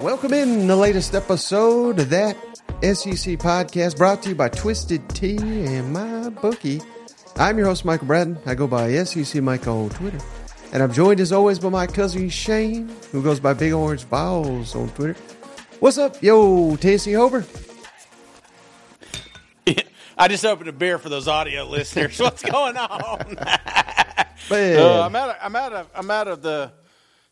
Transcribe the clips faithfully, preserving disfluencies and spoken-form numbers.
Welcome in the latest episode of that S E C podcast brought to you by Twisted Tea and my bookie. I'm your host, Michael Bratton. I go by S E C Mike on Twitter. And I'm joined as always by my cousin Shane, who goes by Big Orange Balls on Twitter. What's up, yo, Tennessee Hober? I just opened a beer for those audio listeners. What's going on? uh, I'm out. Of, I'm out of. I'm out of the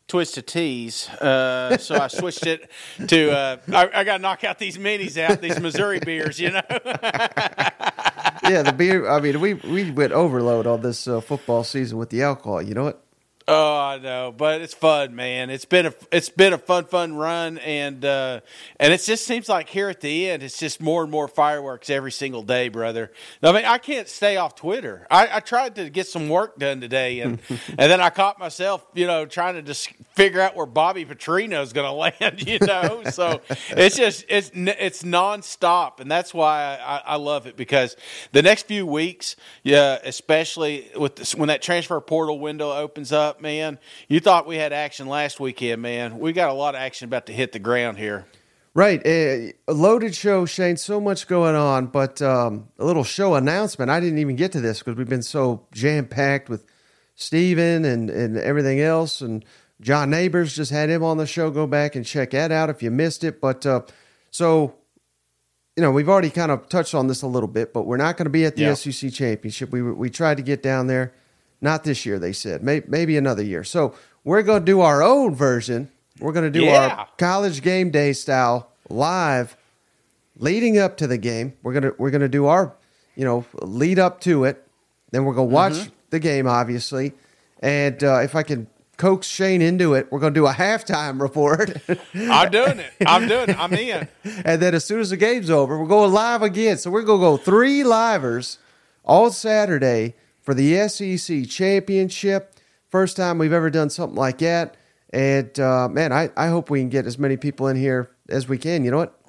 Twisted Teas. Uh, so I switched it to. Uh, I, I got to knock out these minis out. These Missouri beers, you know. Yeah, the beer. I mean, we we went overload on this uh, football season with the alcohol. You know what? Oh, I know, but it's fun, man. It's been a it's been a fun, fun run, and uh, and it just seems like here at the end, it's just more and more fireworks every single day, brother. I mean, I can't stay off Twitter. I, I tried to get some work done today, and and then I caught myself, you know, trying to just figure out where Bobby Petrino is going to land, you know. So it's just it's it's nonstop, and that's why I, I love it, because the next few weeks, yeah, especially with this, when that transfer portal window opens up. Man, you thought we had action last weekend, man. We got a lot of action about to hit the ground here. Right. A loaded show, Shane. So much going on, but um, a little show announcement. I didn't even get to this because we've been so jam-packed with Steven and, and everything else. And John Neighbors, just had him on the show. Go back and check that out if you missed it. But uh, so, you know, we've already kind of touched on this a little bit, but we're not going to be at the yeah. S E C Championship. We, we tried to get down there. Not this year, they said. Maybe, maybe another year. So we're going to do our own version. We're going to do yeah. our college game day style live, leading up to the game. We're gonna we're gonna do our, you know, lead up to it. Then we're gonna watch mm-hmm. the game, obviously. And uh, if I can coax Shane into it, we're gonna do a halftime report. I'm doing it. I'm doing it. I'm in. And then as soon as the game's over, we're going live again. So we're gonna go three livers all Saturday for the S E C Championship. First time we've ever done something like that. And, uh, man, I, I hope we can get as many people in here as we can. You know what?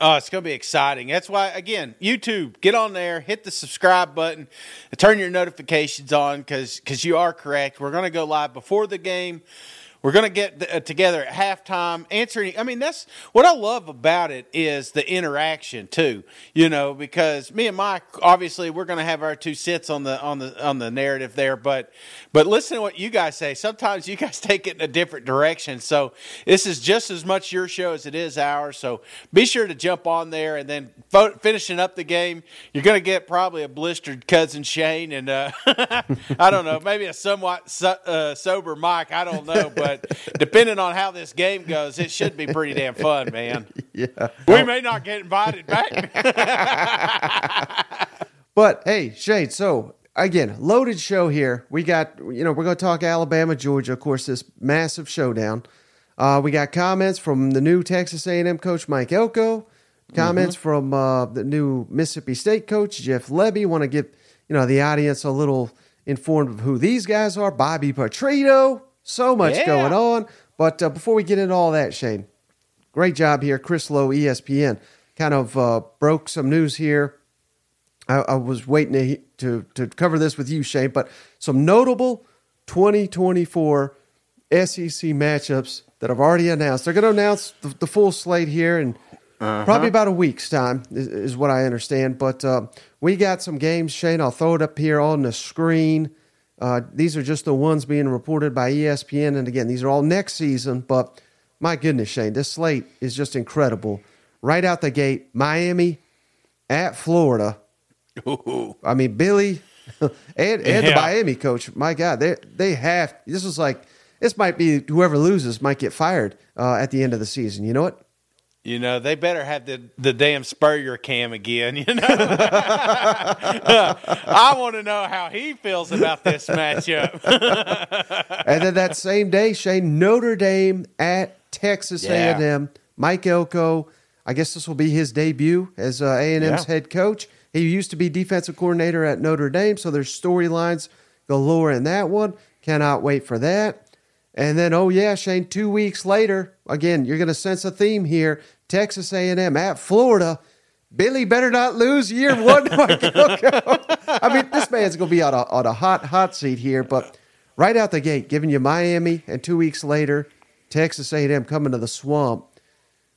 Oh, it's going to be exciting. That's why, again, YouTube, get on there, hit the subscribe button, turn your notifications on, because because you are correct. We're going to go live before the game. We're going to get together at halftime, answering. I mean, that's what I love about it is the interaction too, you know, because me and Mike, obviously we're going to have our two cents on the, on the, on the narrative there, but, but listen to what you guys say. Sometimes you guys take it in a different direction. So this is just as much your show as it is ours. So be sure to jump on there, and then fo- finishing up the game, you're going to get probably a blistered cousin Shane. And, uh, I don't know, maybe a somewhat so- uh, sober Mike. I don't know, but. Depending on how this game goes, it should be pretty damn fun, man. Yeah, we may not get invited back. But hey, Shane. So again, loaded show here. We got, you know, we're going to talk Alabama, Georgia, of course, this massive showdown. Uh, we got comments from the new Texas A and M coach Mike Elko. Comments mm-hmm. from uh, the new Mississippi State coach Jeff Lebby. Want to get, you know, the audience a little informed of who these guys are. Bobby Petrino. So much yeah. going on. But uh, before we get into all that, Shane, great job here. Chris Lowe, E S P N, kind of uh, broke some news here. I, I was waiting to, to to cover this with you, Shane, but some notable twenty twenty-four S E C matchups that I've already announced. They're going to announce the, the full slate here in uh-huh. probably about a week's time is, is what I understand. But uh, we got some games, Shane. I'll throw it up here on the screen. Uh, these are just the ones being reported by E S P N. And again, these are all next season, but my goodness, Shane, this slate is just incredible. Right out the gate, Miami at Florida. Ooh. I mean, Billy and, and yeah. the Miami coach, my God, they they have, this is like, this might be whoever loses might get fired uh, at the end of the season. You know what? You know, they better have the, the damn Spurrier cam again, you know. I want to know how he feels about this matchup. And then that same day, Shane, Notre Dame at Texas yeah. A and M. Mike Elko, I guess this will be his debut as uh, A and M's yeah. head coach. He used to be defensive coordinator at Notre Dame, so there's storylines galore in that one. Cannot wait for that. And then, oh yeah, Shane, two weeks later, again, you're going to sense a theme here. Texas A and M at Florida. Billy better not lose year one. I mean, this man's going to be on a, on a hot, hot seat here. But right out the gate, giving you Miami, and two weeks later, Texas A and M coming to the Swamp.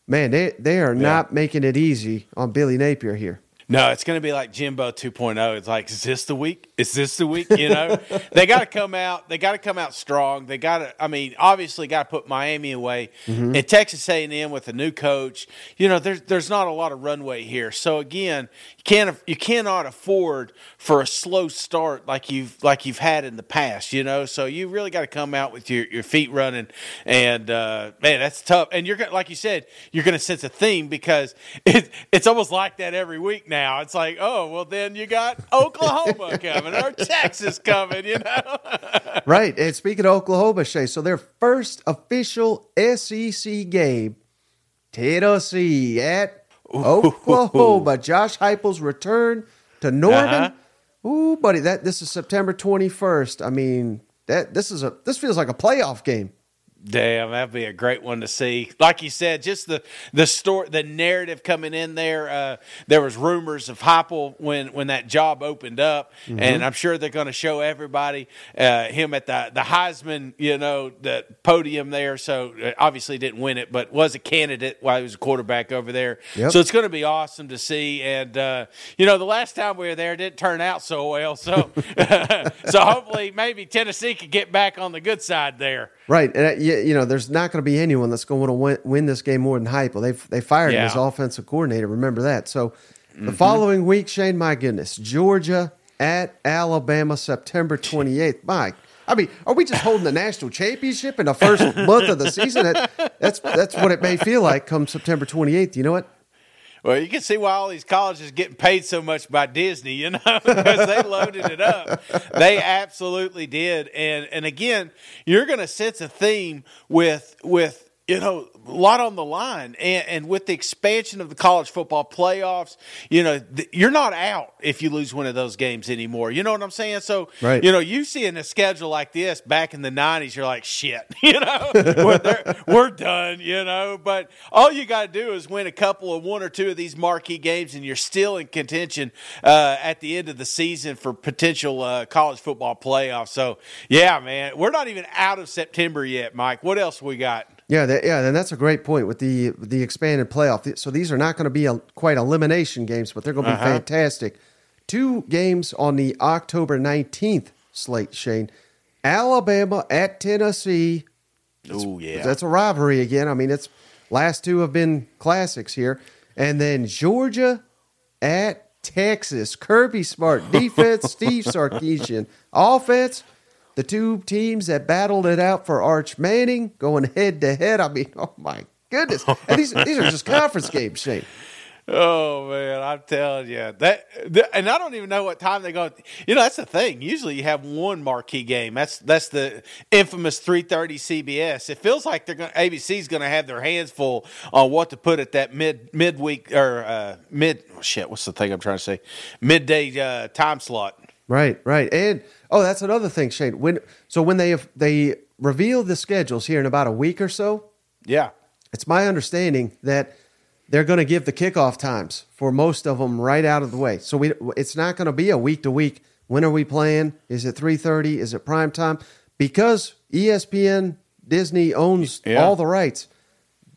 Man, they, they are yeah. not making it easy on Billy Napier here. No, it's going to be like Jimbo two point oh. It's like, is this the week? Is this the week? You know, they got to come out. They got to come out strong. They got to. I mean, obviously, got to put Miami away. Mm-hmm. And Texas A and M with a new coach. You know, there's there's not a lot of runway here. So again, you can't you cannot afford for a slow start like you've like you've had in the past. You know, so you really got to come out with your, your feet running. And uh, man, that's tough. And you're like you said, you're going to sense a theme because it, it's almost like that every week now. Now it's like, oh, well, then you got Oklahoma coming or Texas coming, you know? Right. And speaking of Oklahoma, Shay, so their first official S E C game, Tennessee at Ooh. Oklahoma. Josh Heupel's return to Norman. Uh-huh. Ooh, buddy, that this is September twenty-first. I mean, that this is a this feels like a playoff game. Damn, that'd be a great one to see. Like you said, just the the story, the narrative coming in there. Uh, there was rumors of Heupel when, when that job opened up, mm-hmm. and I'm sure they're going to show everybody uh, him at the the Heisman, you know, the podium there. So uh, obviously didn't win it, but was a candidate while he was a quarterback over there. Yep. So it's going to be awesome to see. And uh, you know, the last time we were there, it didn't turn out so well. So so hopefully, maybe Tennessee could get back on the good side there. Right, and you know, there's not going to be anyone that's going to win, win this game more than Heupel. They they fired yeah. him as offensive coordinator. Remember that. So mm-hmm. the following week, Shane, my goodness, Georgia at Alabama, September twenty-eighth. Mike, I mean, are we just holding the national championship in the first month of the season? That, that's that's what it may feel like come September twenty-eighth. You know what? Well, you can see why all these colleges are getting paid so much by Disney, you know, because they loaded it up. They absolutely did. And and again, you're going to sense a theme with with. You know, a lot on the line. And, and with the expansion of the college football playoffs, you know, th- you're not out if you lose one of those games anymore. You know what I'm saying? So, right. you know, you seeing a schedule like this back in the nineties, you're like, shit, you know, we're, there, we're done, you know. But all you got to do is win a couple of one or two of these marquee games, and you're still in contention uh, at the end of the season for potential uh, college football playoffs. So, yeah, man, we're not even out of September yet, Mike. What else we got? Yeah, that, yeah, and that's a great point with the the expanded playoff. So these are not going to be a, quite elimination games, but they're going to be uh-huh. fantastic. Two games on the October nineteenth slate, Shane. Alabama at Tennessee. Oh, yeah. That's a rivalry again. I mean, it's last two have been classics here. And then Georgia at Texas. Kirby Smart defense, Steve Sarkisian offense. The two teams that battled it out for Arch Manning going head-to-head. I mean, oh, my goodness. And these these are just conference games, Shane. Oh, man, I'm telling you. that, that And I don't even know what time they're going to – you know, that's the thing. Usually you have one marquee game. That's that's the infamous three thirty C B S. It feels like they're going A B C's going to have their hands full on what to put at that mid midweek or uh, mid oh, – shit, what's the thing I'm trying to say? Midday uh, time slot. Right, right. And, oh, that's another thing, Shane. When So when they have, they reveal the schedules here in about a week or so, yeah, it's my understanding that they're going to give the kickoff times for most of them right out of the way. So we it's not going to be a week-to-week, when are we playing? Is it three thirty? Is it prime time? Because E S P N, Disney owns yeah. all the rights,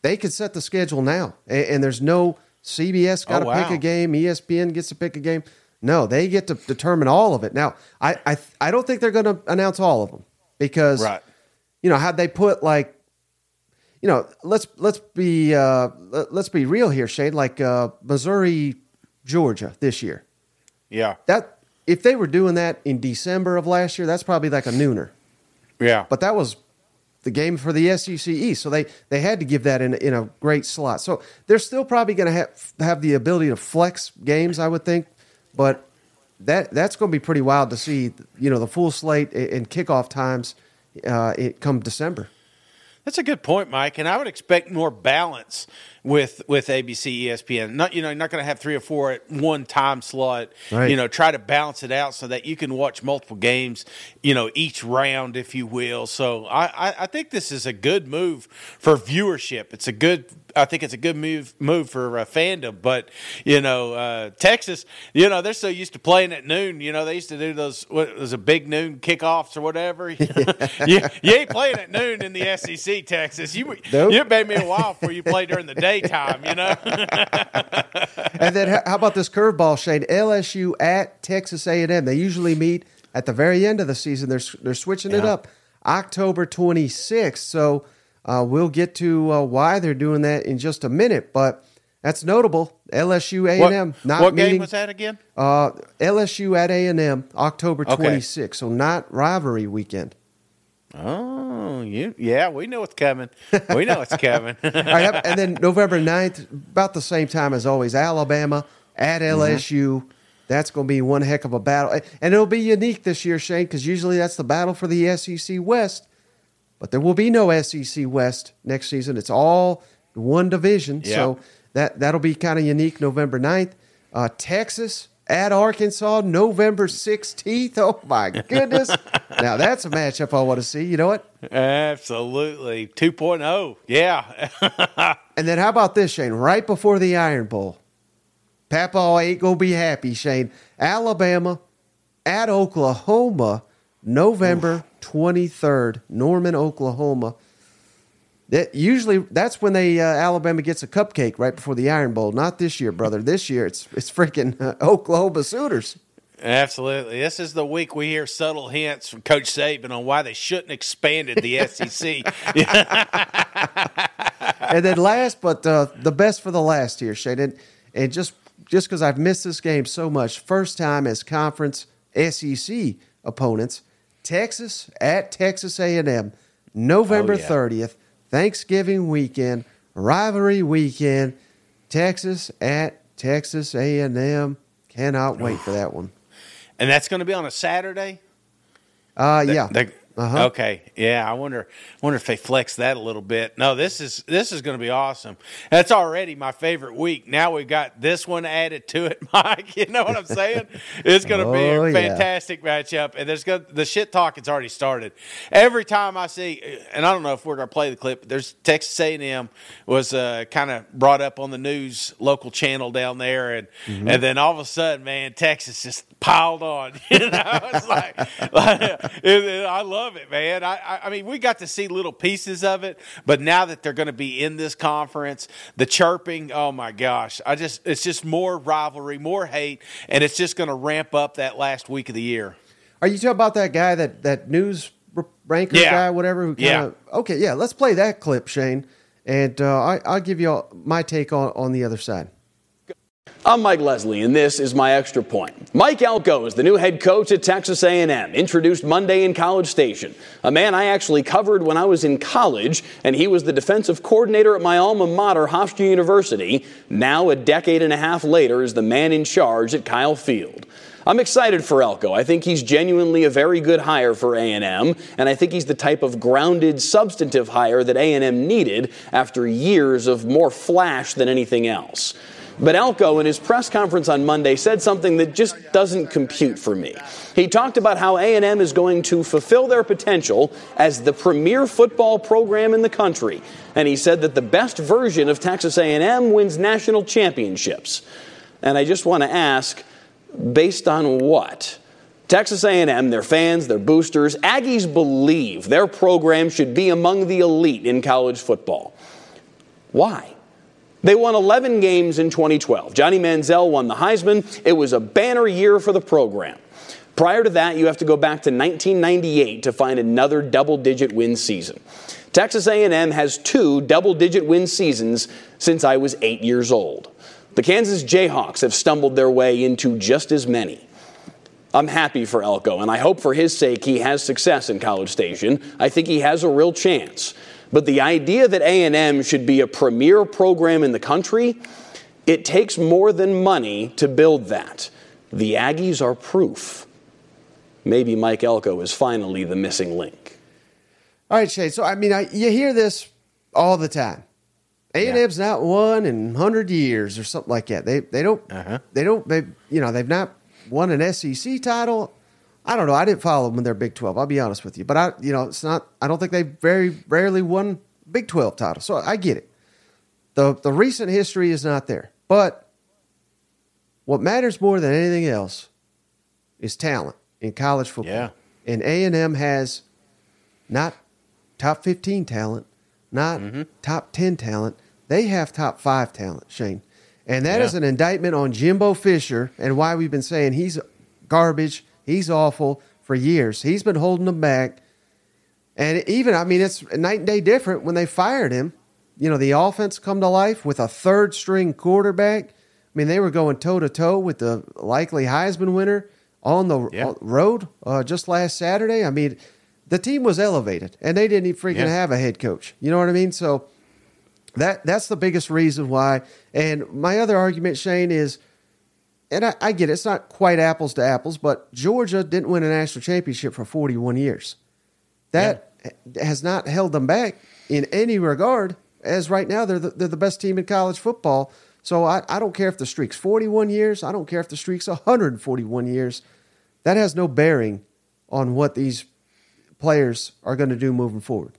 they can set the schedule now. And, and there's no C B S got to oh, wow. pick a game, E S P N gets to pick a game. No, they get to determine all of it. Now, I I, I don't think they're going to announce all of them because, right. you know, how'd they put like, you know, let's let's be uh, let's be real here, Shane. Like uh, Missouri, Georgia this year. Yeah, that if they were doing that in December of last year, that's probably like a nooner. Yeah, but that was the game for the S E C East, so they they had to give that in in a great slot. So they're still probably going to have have the ability to flex games, I would think. But that that's going to be pretty wild to see, you know, the full slate and kickoff times uh, it come December. That's a good point, Mike, and I would expect more balance with with A B C, E S P N. Not you know, you're not going to have three or four at one time slot. Right. You know, try to balance it out so that you can watch multiple games, you know, each round, if you will. So I, I, I think this is a good move for viewership. It's a good. I think it's a good move move for uh, fandom, but you know, uh, Texas, you know, they're so used to playing at noon. You know, they used to do those what was a big noon kickoffs or whatever. Yeah. you, you ain't playing at noon in the S E C, Texas. You nope. you made me a while before you play during the daytime. You know. And then how about this curveball, Shane? L S U at Texas A and M. They usually meet at the very end of the season. They're they're switching yeah. it up, October twenty-sixth. So. Uh, we'll get to uh, why they're doing that in just a minute, but that's notable. L S U A and M not what meeting. What game was that again? Uh, L S U at A and M, October twenty-sixth, okay. So not rivalry weekend. Oh, you, yeah, we know it's coming. We know it's coming. All right, and then November ninth, about the same time as always, Alabama at L S U. Mm-hmm. That's going to be one heck of a battle. And it'll be unique this year, Shane, because usually that's the battle for the S E C West. But there will be no S E C West next season. It's all one division, yeah. so that, that'll be kind of unique November ninth. Uh, Texas at Arkansas, November sixteenth. Oh, my goodness. Now, that's a matchup I want to see. You know what? Absolutely. two point oh. Yeah. And then how about this, Shane? Right before the Iron Bowl, Papaw ain't going to be happy, Shane. Alabama at Oklahoma, November twenty-third, Norman, Oklahoma. That usually that's when they uh, Alabama gets a cupcake right before the Iron Bowl. Not this year, brother. This year it's it's freaking uh, Oklahoma Sooners. Absolutely. This is the week we hear subtle hints from Coach Saban on why they shouldn't expanded the S E C. And then last, but uh, the best for the last here, Shane. And, and just just because I've missed this game so much, first time as conference S E C opponents. Texas at Texas A and M, November oh, yeah. thirtieth, Thanksgiving weekend, rivalry weekend, Texas at Texas A and M. Cannot wait for that one. And that's going to be on a Saturday? Uh, the, yeah. The, uh-huh. Okay, yeah. I wonder, wonder if they flex that a little bit. No, this is this is going to be awesome. That's already my favorite week. Now we've got this one added to it, Mike. You know what I'm saying? It's going to oh, be a fantastic yeah. matchup, and there's gonna, the shit talk has already started. Every time I see, and I don't know if we're going to play the clip. But there's Texas A and M was uh, kind of brought up on the news local channel down there, and mm-hmm. and then all of a sudden, man, Texas just piled on. You know, it's like, like it, it, I love. Love it, man. I, I mean, we got to see little pieces of it, but now that they're going to be in this conference, the chirping, oh my gosh, I just it's just more rivalry, more hate, and it's just going to ramp up that last week of the year. Are you talking about that guy, that that news ranker yeah. guy, whatever? Who kinda, yeah. Okay, yeah, let's play that clip, Shane, and uh, I, I'll give you my take on, on the other side. I'm Mike Leslie, and this is my extra point. Mike Elko is the new head coach at Texas A and M, introduced Monday in College Station. A man I actually covered when I was in college, and he was the defensive coordinator at my alma mater, Hofstra University. Now, a decade and a half later, is the man in charge at Kyle Field. I'm excited for Elko. I think he's genuinely a very good hire for A and M, and I think he's the type of grounded, substantive hire that A and M needed after years of more flash than anything else. But Elko, in his press conference on Monday, said something that just doesn't compute for me. He talked about how A and M is going to fulfill their potential as the premier football program in the country. And he said that the best version of Texas A and M wins national championships. And I just want to ask, based on what? Texas A and M, their fans, their boosters, Aggies believe their program should be among the elite in college football. Why? They won eleven games in twenty twelve. Johnny Manziel won the Heisman. It was a banner year for the program. Prior to that, you have to go back to nineteen ninety-eight to find another double-digit win season. Texas A and M has two double-digit win seasons since I was eight years old. The Kansas Jayhawks have stumbled their way into just as many. I'm happy for Elko, and I hope for his sake he has success in College Station. I think he has a real chance. But the idea that A and M should be a premier program in the country, it takes more than money to build that. The Aggies are proof. Maybe Mike Elko is finally the missing link. All right, Shane. So, I mean, I, you hear this all the time. A and M's yeah. not won in one hundred years or something like that. They they don't uh-huh. they don't they you know, they've not won an S E C title. I don't know. I didn't follow them in their Big twelve. I'll be honest with you. But I you know, it's not I don't think they very rarely won Big twelve title. So I get it. The the recent history is not there. But what matters more than anything else is talent in college football. Yeah. And A and M has not top fifteen talent, not mm-hmm. top ten talent. They have top five talent, Shane. And that yeah. is an indictment on Jimbo Fisher and why we've been saying he's garbage, he's awful for years. He's been holding them back. And even, I mean, it's night and day different when they fired him. You know, the offense come to life with a third-string quarterback. I mean, they were going toe-to-toe with the likely Heisman winner on the yeah. road uh, just last Saturday. I mean, the team was elevated, and they didn't even freaking yeah. have a head coach. You know what I mean? So that that's the biggest reason why. And my other argument, Shane, is, and I, I get it, it's not quite apples to apples, but Georgia didn't win a national championship for forty-one years. That yeah. has not held them back in any regard, as right now they're the, they're the best team in college football. So I, I don't care if the streak's forty-one years. I don't care if the streak's one hundred forty-one years. That has no bearing on what these players are going to do moving forward.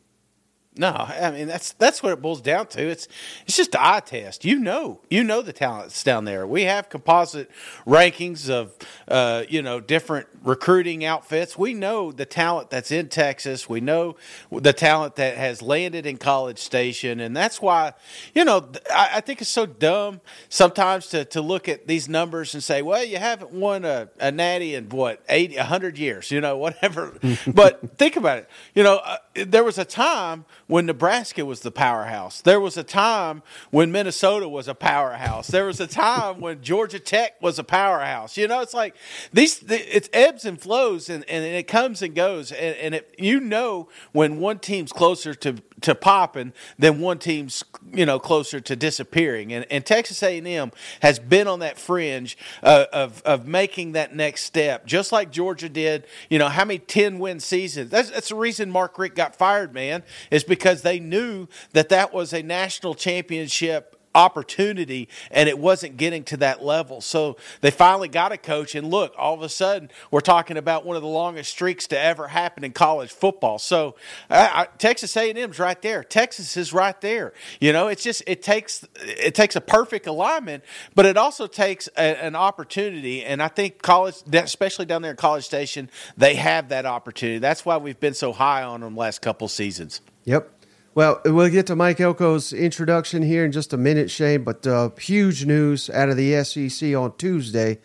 No, I mean, that's that's what it boils down to. It's it's just the eye test. You know, you know the talents down there. We have composite rankings of, uh, you know, different recruiting outfits. We know the talent that's in Texas. We know the talent that has landed in College Station. And that's why, you know, I, I think it's so dumb sometimes to, to look at these numbers and say, well, you haven't won a, a natty in, what, eighty, one hundred years, you know, whatever. But think about it. You know, uh, there was a time when Nebraska was the powerhouse. There was a time when Minnesota was a powerhouse. There was a time when Georgia Tech was a powerhouse. You know, it's like these, it's ebbs and flows, and, and it comes and goes. And, and it, you know, when one team's closer to, to popping, then one team's, you know, closer to disappearing. And, and Texas A and M has been on that fringe uh, of of making that next step, just like Georgia did. You know, how many ten-win seasons? That's, that's the reason Mark Richt got fired, man, is because they knew that that was a national championship opportunity, and it wasn't getting to that level. So they finally got a coach, and look, all of a sudden, we're talking about one of the longest streaks to ever happen in college football. So I, I, Texas A and M's right there. Texas is right there. You know, it's just it takes it takes a perfect alignment, but it also takes a, an opportunity. And I think college, especially down there in College Station, they have that opportunity. That's why we've been so high on them the last couple seasons. Yep. Well, we'll get to Mike Elko's introduction here in just a minute, Shane, but uh, huge news out of the S E C on Tuesday.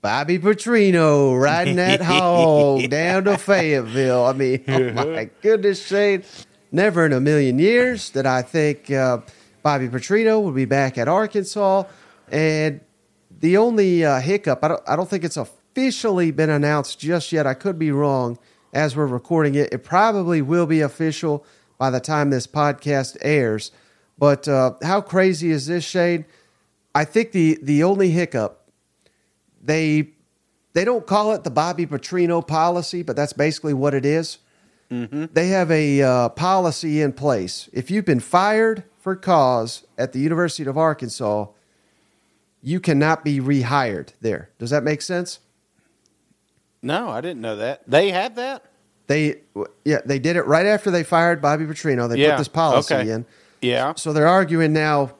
Bobby Petrino riding that hog down to Fayetteville. I mean, oh my goodness, Shane. Never in a million years did I think uh, Bobby Petrino would be back at Arkansas. And the only uh, hiccup, I don't, I don't think it's officially been announced just yet. I could be wrong as we're recording it. It probably will be official by the time this podcast airs. But uh, how crazy is this, Shane? I think the the only hiccup, they they don't call it the Bobby Petrino policy, but that's basically what it is. Mm-hmm. They have a uh, policy in place. If you've been fired for cause at the University of Arkansas, you cannot be rehired there. Does that make sense? No, I didn't know that. They have that? They yeah, they did it right after they fired Bobby Petrino. They yeah. put this policy okay. in. Yeah. So they're arguing now,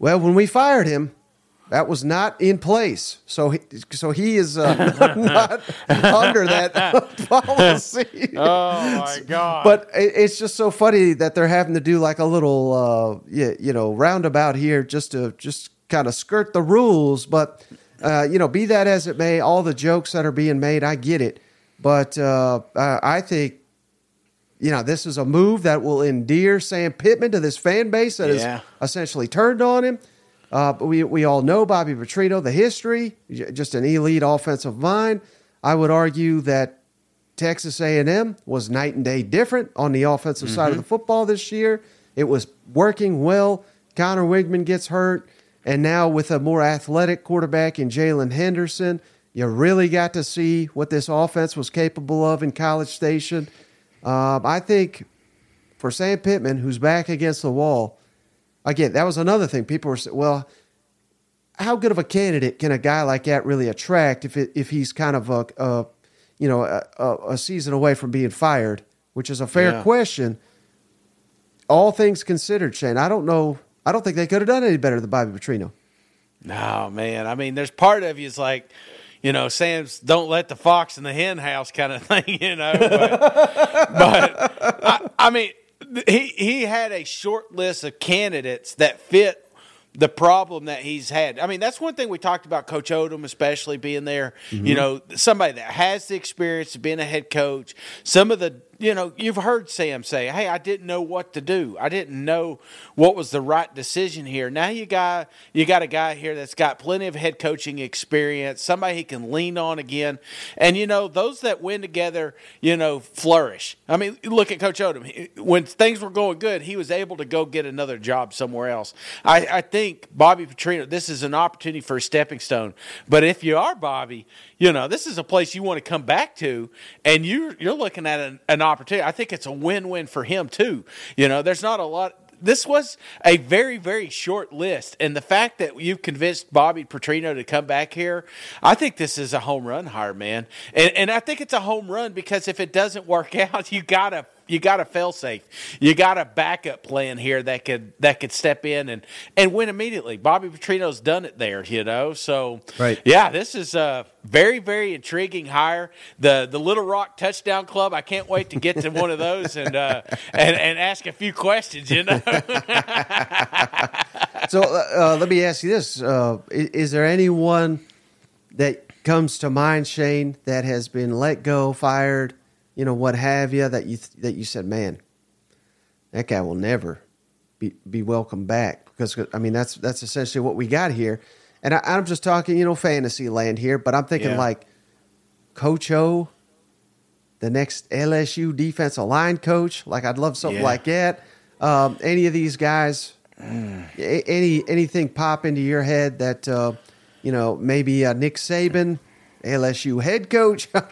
well, when we fired him, that was not in place. So he, so he is uh, not under that policy. Oh, my God. But it, it's just so funny that they're having to do like a little, uh, you, you know, roundabout here just to just kind of skirt the rules. But, uh, you know, be that as it may, all the jokes that are being made, I get it. But uh, I think, you know, this is a move that will endear Sam Pittman to this fan base that yeah. has essentially turned on him. Uh, but we we all know Bobby Petrino, the history, just an elite offensive mind. I would argue that Texas A and M was night and day different on the offensive mm-hmm. side of the football this year. It was working well. Connor Wigman gets hurt. And now with a more athletic quarterback in Jalen Henderson, you really got to see what this offense was capable of in College Station. Um, I think for Sam Pittman, who's back against the wall, again, that was another thing. People were saying, well, how good of a candidate can a guy like that really attract if it, if he's kind of a, a you know, a, a, a season away from being fired, which is a fair yeah. question. All things considered, Shane, I don't know. I don't think they could have done any better than Bobby Petrino. No, man. I mean, there's part of you is like, you know, Sam's don't let the fox in the hen house kind of thing, you know. But, but I, I mean, he he had a short list of candidates that fit the problem that he's had. I mean, that's one thing we talked about Coach Odom, especially being there, mm-hmm. you know, somebody that has the experience of being a head coach. Some of the, you know, you've heard Sam say, hey, I didn't know what to do. I didn't know what was the right decision here. Now you got, you got a guy here that's got plenty of head coaching experience, somebody he can lean on again. And, you know, those that win together, you know, flourish. I mean, look at Coach Odom. When things were going good, he was able to go get another job somewhere else. I, I think Bobby Petrino, this is an opportunity for a stepping stone. But if you are Bobby, you know, this is a place you want to come back to, and you're, you're looking at an, an opportunity. I think it's a win-win for him too. You know, there's not a lot. This was a very, very short list, and the fact that you've convinced Bobby Petrino to come back here, I think this is a home run hire, man. And and I think it's a home run because if it doesn't work out, you gotta you gotta fail safe. You got a backup plan here that could that could step in and and win immediately. Bobby Petrino's done it there, you know. So right. yeah, this is a very, very intriguing hire. The the Little Rock Touchdown Club. I can't wait to get to one of those and uh, and and ask a few questions, you know. So uh, let me ask you this: uh, is, is there anyone that comes to mind, Shane, that has been let go, fired, you know, what have you, that you that you said, man, that guy will never be be welcome back? Because I mean, that's that's essentially what we got here. And I, I'm just talking, you know, fantasy land here, but I'm thinking yeah. like Coach O, the next L S U defensive line coach. Like, I'd love something yeah. like that. Um, any of these guys, mm. any anything pop into your head that, uh, you know, maybe uh, Nick Saban, L S U head coach? I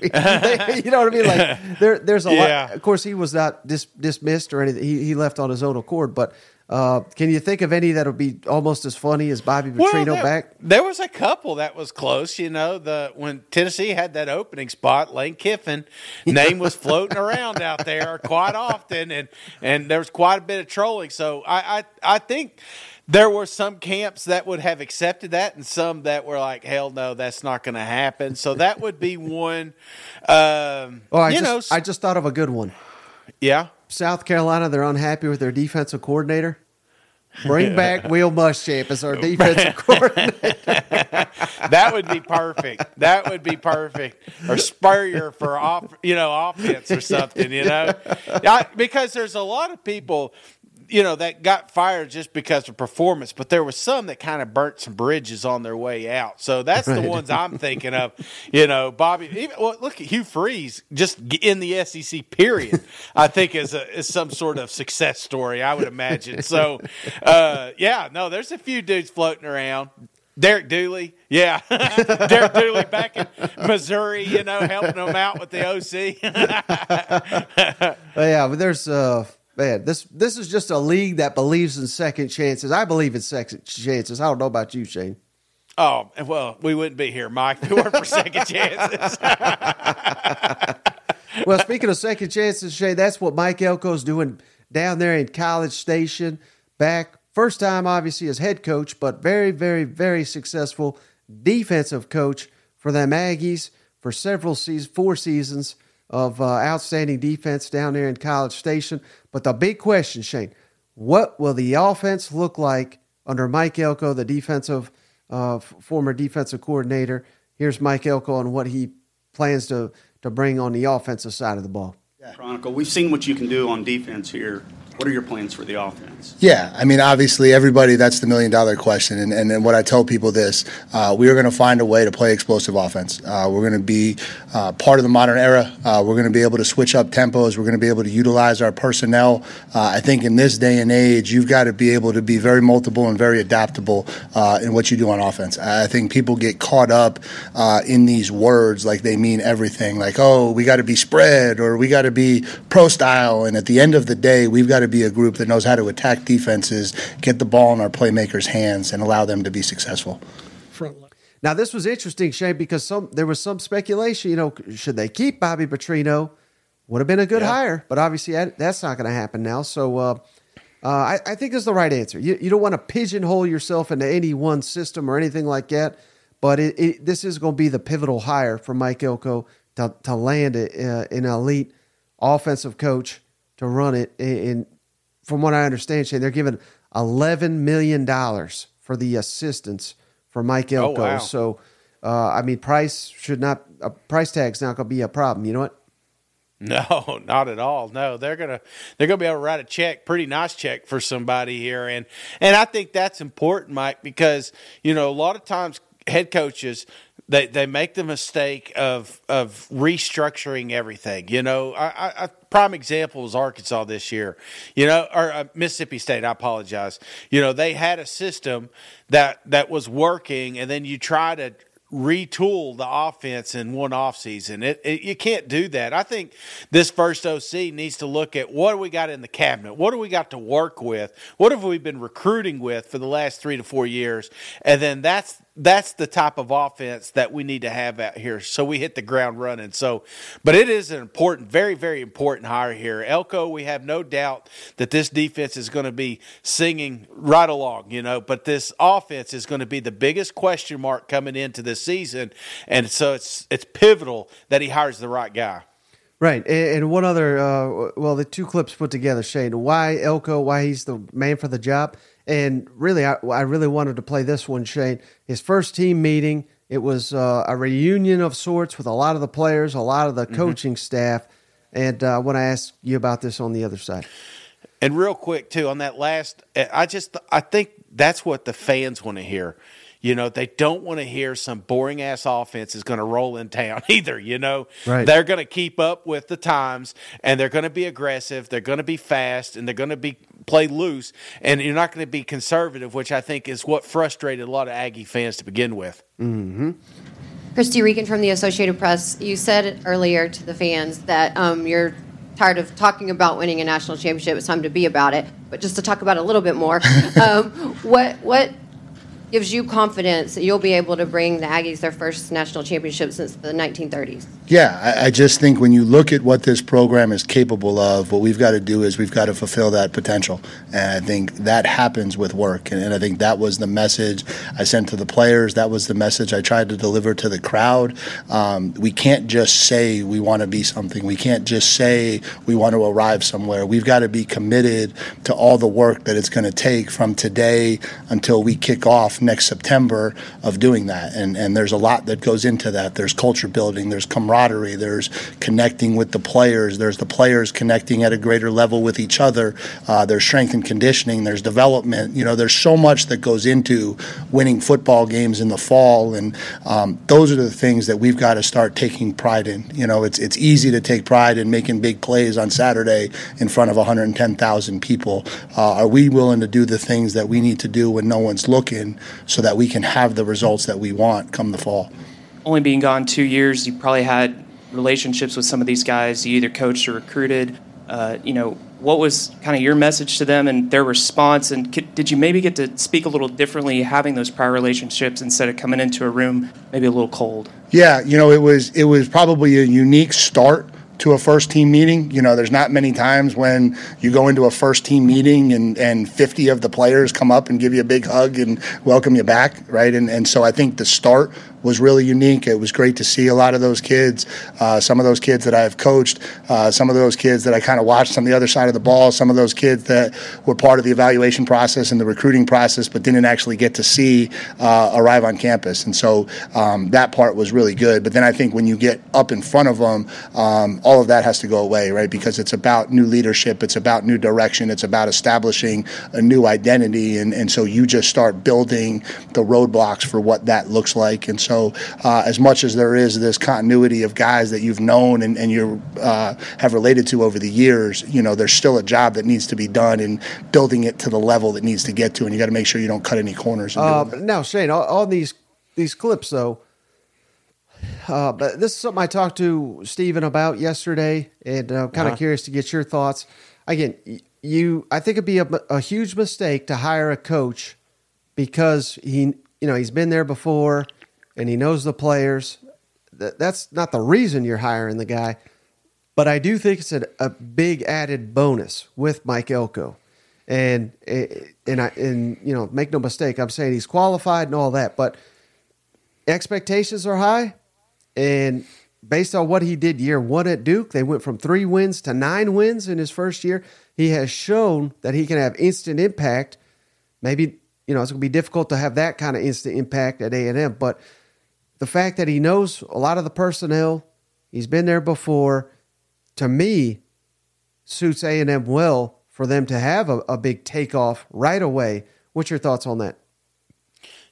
mean, they, you know what I mean? Like, there, there's a yeah. lot. Of course, he was not dis- dismissed or anything. He, he left on his own accord, but Uh, can you think of any that'll be almost as funny as Bobby Petrino well, there, back? There was a couple that was close, you know. The when Tennessee had that opening spot, Lane Kiffin name was floating around out there quite often, and and there was quite a bit of trolling. So I I, I think there were some camps that would have accepted that, and some that were like, hell no, that's not going to happen. So that would be one. Um, oh, I you just know, I just thought of a good one. Yeah. South Carolina, they're unhappy with their defensive coordinator. Bring back Will Muschamp as our defensive coordinator. That would be perfect. That would be perfect. Or Spurrier for off, you know, offense or something, you know. I, because there's a lot of people, you know, that got fired just because of performance, but there was some that kind of burnt some bridges on their way out. So that's right. the ones I'm thinking of, you know, Bobby, even, well, look at Hugh Freeze just in the S E C period, I think is a, is some sort of success story, I would imagine. So uh, yeah, no, there's a few dudes floating around. Derek Dooley, yeah. Derek Dooley back in Missouri, you know, helping them out with the O C. Yeah, but there's uh Man, this this is just a league that believes in second chances. I believe in second chances. I don't know about you, Shane. Oh, well, we wouldn't be here, Mike, if it weren't for second chances. Well, speaking of second chances, Shane, that's what Mike Elko's doing down there in College Station. Back, first time, obviously, as head coach, but very, very, very successful defensive coach for them Aggies for several seasons, four seasons of uh, outstanding defense down there in College Station. But the big question, Shane, what will the offense look like under Mike Elko, the defensive uh, f- former defensive coordinator? Here's Mike Elko on what he plans to, to bring on the offensive side of the ball. Yeah. Chronicle, we've seen what you can do on defense here. What are your plans for the offense? Yeah, I mean, obviously, everybody, that's the million-dollar question. And, and, and what I tell people this, uh, we are going to find a way to play explosive offense. Uh, we're going to be uh, part of the modern era. Uh, we're going to be able to switch up tempos. We're going to be able to utilize our personnel. Uh, I think in this day and age, you've got to be able to be very multiple and very adaptable uh, in what you do on offense. I think people get caught up uh, in these words like they mean everything. Like, oh, we got to be spread or we got to be pro-style. And at the end of the day, we've got to be a group that knows how to attack attack defenses, get the ball in our playmakers' hands, and allow them to be successful. Now, this was interesting, Shane, because some there was some speculation, you know, should they keep Bobby Petrino? Would have been a good yeah. hire, but obviously that's not going to happen now. So uh, uh, I, I think it's the right answer. You, you don't want to pigeonhole yourself into any one system or anything like that, but it, it, this is going to be the pivotal hire for Mike Elko to, to land a, uh, an elite offensive coach to run it. And from what I understand, Shane, they're giving eleven million dollars for the assistance for Mike Elko. Oh, wow. So, uh, I mean, price should not, uh, price tag's not going to be a problem. You know what? No, not at all. No, they're gonna they're gonna be able to write a check, pretty nice check for somebody here, and and I think that's important, Mike, because you know a lot of times head coaches they, they make the mistake of of restructuring everything. You know, I, I prime example is Arkansas this year. You know, or uh, Mississippi State. I apologize. You know, they had a system that that was working, and then you try to retool the offense in one offseason. It, it you can't do that. I think this first O C needs to look at what do we got in the cabinet? What do we got to work with? What have we been recruiting with for the last three to four years? And then that's that's the type of offense that we need to have out here. So we hit the ground running. So, but it is an important, very, very important hire here. Elko, we have no doubt that this defense is going to be singing right along, you know, but this offense is going to be the biggest question mark coming into this season. And so it's, it's pivotal that he hires the right guy. Right. And one other, uh, well, the two clips put together, Shane, why Elko, why he's the man for the job. And really, I, I really wanted to play this one, Shane. His first team meeting, it was uh, a reunion of sorts with a lot of the players, a lot of the mm-hmm. coaching staff. And uh, I want to ask you about this on the other side. And real quick, too, on that last, I just I think that's what the fans want to hear. You know, they don't want to hear some boring-ass offense is going to roll in town either, you know. Right. They're going to keep up with the times, and they're going to be aggressive, they're going to be fast, and they're going to be play loose, and you're not going to be conservative, which I think is what frustrated a lot of Aggie fans to begin with. Mm-hmm. Christy Regan from the Associated Press, you said earlier to the fans that um, you're – tired of talking about winning a national championship. It's time to be about it. But just to talk about it a little bit more, um, what what gives you confidence that you'll be able to bring the Aggies their first national championship since the nineteen thirties? Yeah, I, I just think when you look at what this program is capable of, what we've got to do is we've got to fulfill that potential. And I think that happens with work. And, and I think that was the message I sent to the players. That was the message I tried to deliver to the crowd. Um, we can't just say we want to be something. We can't just say we want to arrive somewhere. We've got to be committed to all the work that it's going to take from today until we kick off next September of doing that. And and there's a lot that goes into that. There's culture building, there's camaraderie, there's connecting with the players, there's the players connecting at a greater level with each other, uh, there's strength and conditioning, there's development. You know, there's so much that goes into winning football games in the fall, and um, those are the things that we've got to start taking pride in. You know, it's, it's easy to take pride in making big plays on Saturday in front of one hundred ten thousand people. Uh, are we willing to do the things that we need to do when no one's looking, so that we can have the results that we want come the fall? Only being gone two years, you probably had relationships with some of these guys. You either coached or recruited. Uh, you know, what was kind of your message to them and their response? And could, did you maybe get to speak a little differently having those prior relationships instead of coming into a room maybe a little cold? Yeah, you know, it was it was probably a unique start to a first team meeting. You know, there's not many times when you go into a first team meeting and, and fifty of the players come up and give you a big hug and welcome you back, right? And and so I think the start was really unique. It was great to see a lot of those kids, uh, some of those kids that I have coached, uh, some of those kids that I kind of watched on the other side of the ball, some of those kids that were part of the evaluation process and the recruiting process but didn't actually get to see uh, arrive on campus. And so um, that part was really good. But then I think when you get up in front of them, um, all of that has to go away, right? Because it's about new leadership. It's about new direction. It's about establishing a new identity. And, and so you just start building the roadblocks for what that looks like. And so So uh, as much as there is this continuity of guys that you've known and, and you uh, have related to over the years, you know, there's still a job that needs to be done in building it to the level that needs to get to, and you got to make sure you don't cut any corners. Uh, now, Shane, all, all these these clips, though, uh, but this is something I talked to Steven about yesterday, and I'm kind of yeah. curious to get your thoughts. again, you, I think it'd be a, a huge mistake to hire a coach because he, you know, he's been there before and he knows the players. That, that's not the reason you're hiring the guy, but I do think it's a, a big added bonus with Mike Elko. And, and I, and, you know, make no mistake, I'm saying he's qualified and all that, but expectations are high. And based on what he did year one at Duke, they went from three wins to nine wins in his first year. He has shown that he can have instant impact. Maybe, you know, it's going to be difficult to have that kind of instant impact at A and M, but the fact that he knows a lot of the personnel, he's been there before, to me, suits A and M well for them to have a, a big takeoff right away. What's your thoughts on that?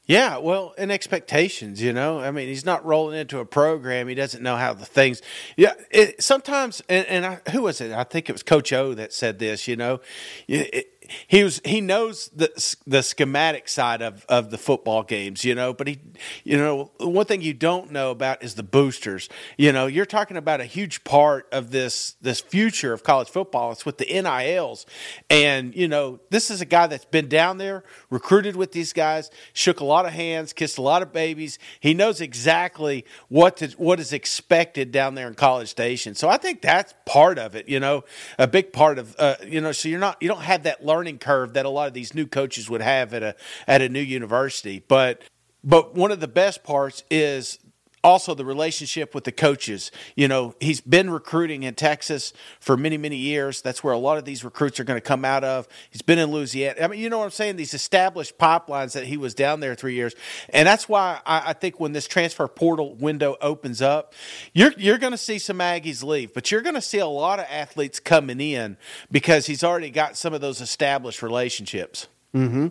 Yeah, well, and expectations, you know. I mean, he's not rolling into a program. He doesn't know how the things – Yeah, it, sometimes – and, and I, who was it? I think it was Coach O that said this, you know. It, it, he was he knows the the schematic side of, of the football games, you know, but he, you know, one thing you don't know about is the boosters. You know, you're talking about a huge part of this this future of college football. It's with the N I Ls, and you know, this is a guy that's been down there, recruited with these guys, shook a lot of hands, kissed a lot of babies. He knows exactly what to, what is expected down there in College Station. So I think that's part of it, you know, a big part of uh, you know. So you're not you don't have that learning learning curve that a lot of these new coaches would have at a at a new university. But but one of the best parts is also the relationship with the coaches. You know, he's been recruiting in Texas for many, many years. That's where a lot of these recruits are going to come out of. He's been in Louisiana. I mean, you know what I'm saying? These established pipelines that he was down there three years. And that's why I, I think when this transfer portal window opens up, you're you're going to see some Aggies leave, but you're going to see a lot of athletes coming in because he's already got some of those established relationships. Mm-hmm.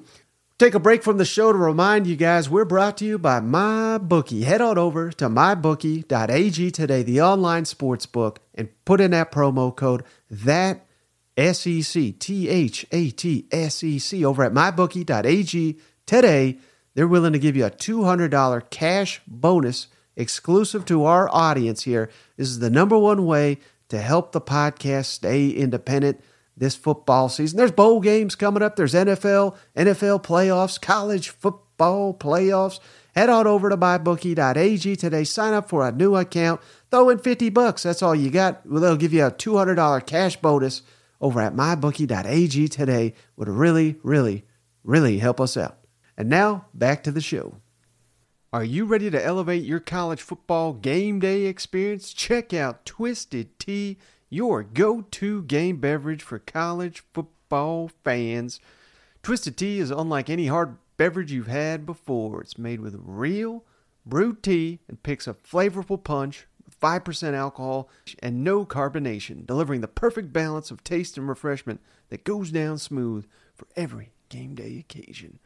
Take a break from the show to remind you guys we're brought to you by MyBookie. Head on over to my bookie dot a g today, the online sports book, and put in that promo code that S E C, T H A T S E C, over at my bookie dot a g today. They're willing to give you a two hundred dollars cash bonus exclusive to our audience here. This is the number one way to help the podcast stay independent this football season. There's bowl games coming up. There's N F L, N F L playoffs, college football playoffs. Head on over to my bookie dot a g today. Sign up for a new account. Throw in fifty bucks. That's all you got. They'll give you a two hundred dollars cash bonus over at my bookie dot a g today. Would really, really, really help us out. And now, back to the show. Are you ready to elevate your college football game day experience? Check out Twisted Tea, your go-to game beverage for college football fans. Twisted Tea is unlike any hard beverage you've had before. It's made with real brewed tea and picks a flavorful punch with five percent alcohol and no carbonation, delivering the perfect balance of taste and refreshment that goes down smooth for every game day occasion.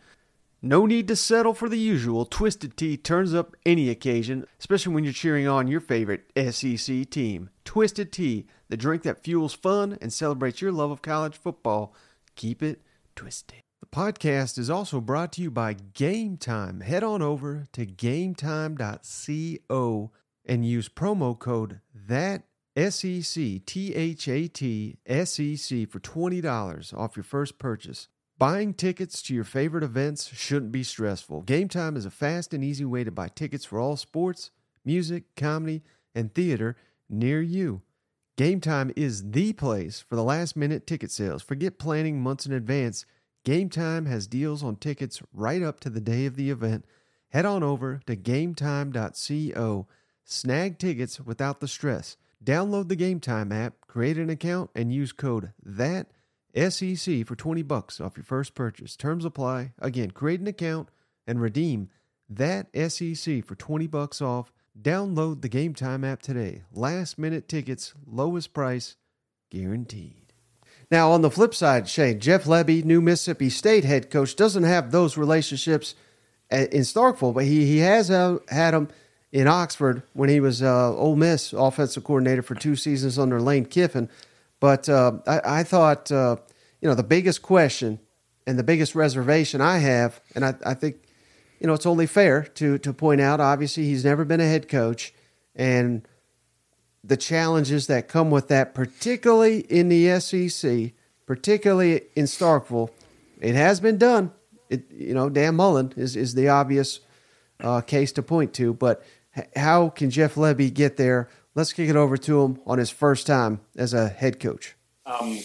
No need to settle for the usual. Twisted Tea turns up any occasion, especially when you're cheering on your favorite S E C team. Twisted Tea, the drink that fuels fun and celebrates your love of college football. Keep it twisted. The podcast is also brought to you by Game Time. Head on over to game time dot co and use promo code that S E C, T H A T S E C, for twenty dollars off your first purchase. Buying tickets to your favorite events shouldn't be stressful. Game Time is a fast and easy way to buy tickets for all sports, music, comedy, and theater near you. Game Time is the place for the last-minute ticket sales. Forget planning months in advance. Game Time has deals on tickets right up to the day of the event. Head on over to game time dot co. Snag tickets without the stress. Download the Game Time app, create an account, and use code that S E C for twenty bucks off your first purchase. Terms apply. Again, create an account and redeem that S E C for twenty bucks off. Download the Game Time app today. Last minute tickets, lowest price guaranteed. Now, on the flip side, Shane, Jeff Lebby, new Mississippi State head coach, doesn't have those relationships in Starkville, but he, he has uh, had them in Oxford when he was uh, Ole Miss offensive coordinator for two seasons under Lane Kiffin. But uh, I, I thought, uh, you know, the biggest question and the biggest reservation I have, and I, I think, you know, it's only fair to to point out, obviously, he's never been a head coach, and the challenges that come with that, particularly in the S E C, particularly in Starkville. It has been done. It, you know, Dan Mullen is, is the obvious uh, case to point to, but h- how can Jeff Lebby get there? Let's kick it over to him on his first time as a head coach. Um,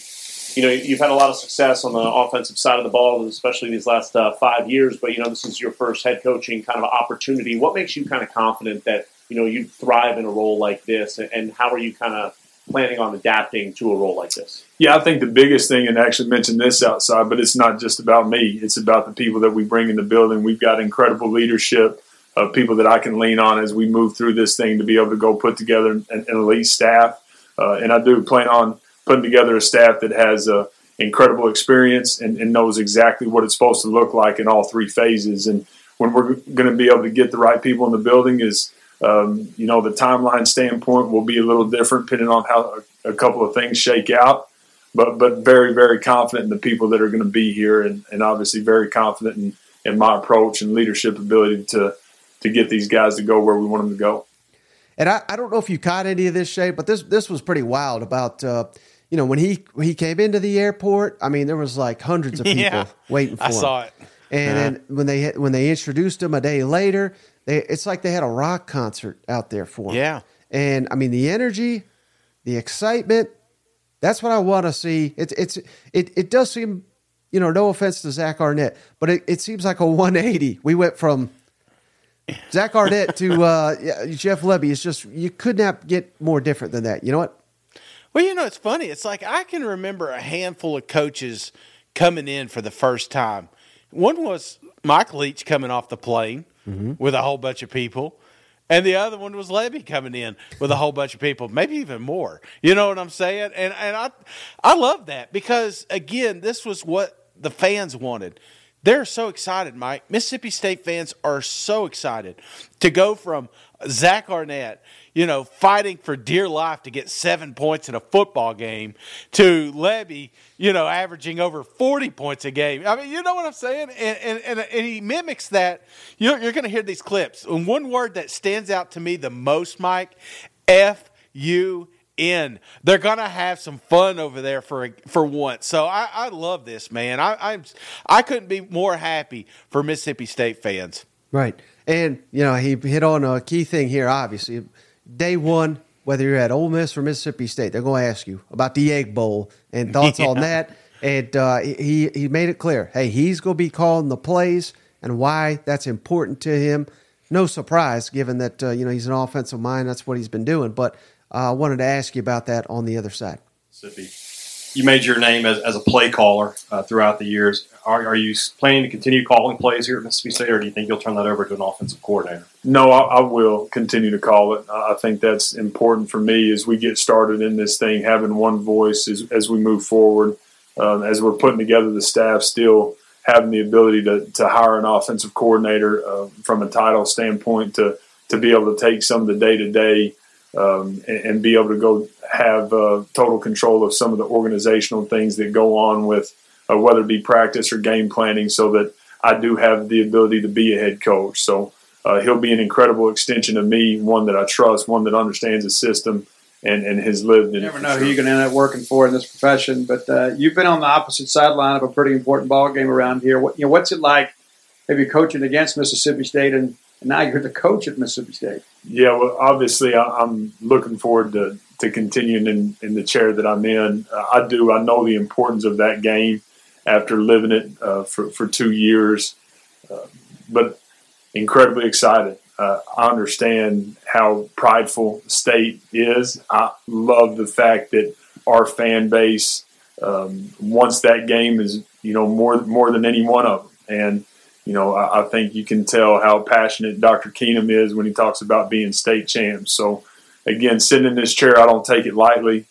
you know, you've had a lot of success on the offensive side of the ball, especially these last uh, five years, but, you know, this is your first head coaching kind of opportunity. What makes you kind of confident that, you know, you thrive in a role like this, and how are you kind of planning on adapting to a role like this? Yeah, I think the biggest thing, and I actually mentioned this outside, but it's not just about me. It's about the people that we bring in the building. We've got incredible leadership of people that I can lean on as we move through this thing to be able to go put together an, an elite staff. Uh, and I do plan on putting together a staff that has uh, incredible experience and, and knows exactly what it's supposed to look like in all three phases. And when we're going to be able to get the right people in the building is – Um, you know, the timeline standpoint will be a little different depending on how a, a couple of things shake out, but but very, very confident in the people that are going to be here, and, and obviously very confident in, in my approach and leadership ability to to get these guys to go where we want them to go. And I, I don't know if you caught any of this, Shay, but this this was pretty wild about, uh, you know, when he, when he came into the airport, I mean, there was like hundreds of people yeah, waiting for I him. I saw it. And uh-huh. then when they when they introduced him a day later, They, it's like they had a rock concert out there for him. Yeah. And, I mean, the energy, the excitement, that's what I want to see. It, it's, it, it does seem, you know, no offense to Zach Arnett, but it, it seems like a one eighty. We went from Zach Arnett to uh, Jeff Lebby. It's just, you could not get more different than that. You know what? Well, you know, it's funny. It's like I can remember a handful of coaches coming in for the first time. One was Mike Leach coming off the plane. Mm-hmm. With a whole bunch of people, and the other one was Lebby coming in with a whole bunch of people, maybe even more. You know what I'm saying? And and I I love that because, again, this was what the fans wanted. They're so excited, Mike. Mississippi State fans are so excited to go from Zach Arnett, you know, fighting for dear life to get seven points in a football game to Lebby, you know, averaging over forty points a game. I mean, you know what I'm saying? And and, and, and he mimics that. You know, you're going to hear these clips. And one word that stands out to me the most, Mike, F U N. They're going to have some fun over there for for once. So I, I love this, man. I I'm, I couldn't be more happy for Mississippi State fans. Right. And, you know, he hit on a key thing here, obviously. Day one, whether you're at Ole Miss or Mississippi State, they're going to ask you about the Egg Bowl and thoughts yeah. on that. And uh, he, he made it clear, hey, he's going to be calling the plays and why that's important to him. No surprise, given that, uh, you know, he's an offensive mind. That's what he's been doing. But I uh, wanted to ask you about that on the other side. Mississippi, you made your name as, as a play caller uh, throughout the years. Are, are you planning to continue calling plays here at Mississippi State, or do you think you'll turn that over to an offensive coordinator? No, I, I will continue to call it. I think that's important for me as we get started in this thing, having one voice as, as we move forward, um, as we're putting together the staff, still having the ability to, to hire an offensive coordinator uh, from a title standpoint to, to be able to take some of the day-to-day Um, and, and be able to go have uh, total control of some of the organizational things that go on with uh, whether it be practice or game planning, so that I do have the ability to be a head coach. So uh, he'll be an incredible extension of me, one that I trust, one that understands the system and, and has lived in it. You never know who you're going to end up working for in this profession, but uh, you've been on the opposite sideline of a pretty important ball game around here. What, you know, what's it like maybe coaching against Mississippi State and now you're the coach at Mississippi State? Yeah, well, obviously I'm looking forward to, to continuing in, in the chair that I'm in. Uh, I do. I know the importance of that game after living it uh, for, for two years, uh, but incredibly excited. Uh, I understand how prideful State is. I love the fact that our fan base um, wants that game is, you know, more, more than any one of them. And you know, I think you can tell how passionate Doctor Keenum is when he talks about being state champs. So, again, sitting in this chair, I don't take it lightly.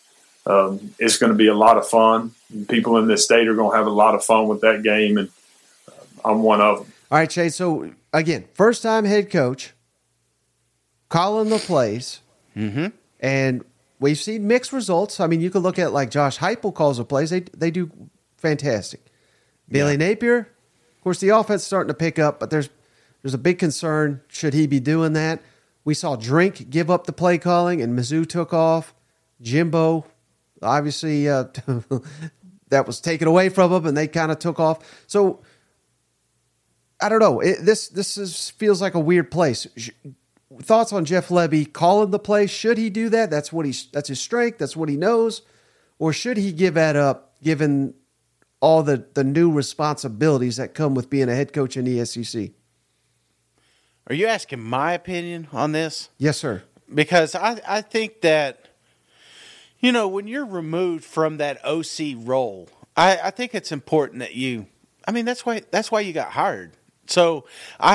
Um, it's going to be a lot of fun. People in this state are going to have a lot of fun with that game, and I'm one of them. All right, Shane, so, again, first-time head coach, calling the plays, mm-hmm. and we've seen mixed results. I mean, you could look at, like, Josh Heupel calls the plays. They, they do fantastic. Billy yeah. Napier. Of course, the offense is starting to pick up, but there's there's a big concern. Should he be doing that? We saw Drink give up the play calling, and Mizzou took off. Jimbo, obviously, uh, that was taken away from them, and they kind of took off. So I don't know. It, this this is, feels like a weird place. Thoughts on Jeff Lebby calling the play? Should he do that? That's what he. That's his strength. That's what he knows. Or should he give that up, given all the, the new responsibilities that come with being a head coach in the S E C? Are you asking my opinion on this? Yes, sir. Because I, I think that, you know, when you're removed from that O C role, I, I think it's important that you – I mean, that's why that's why you got hired. So I,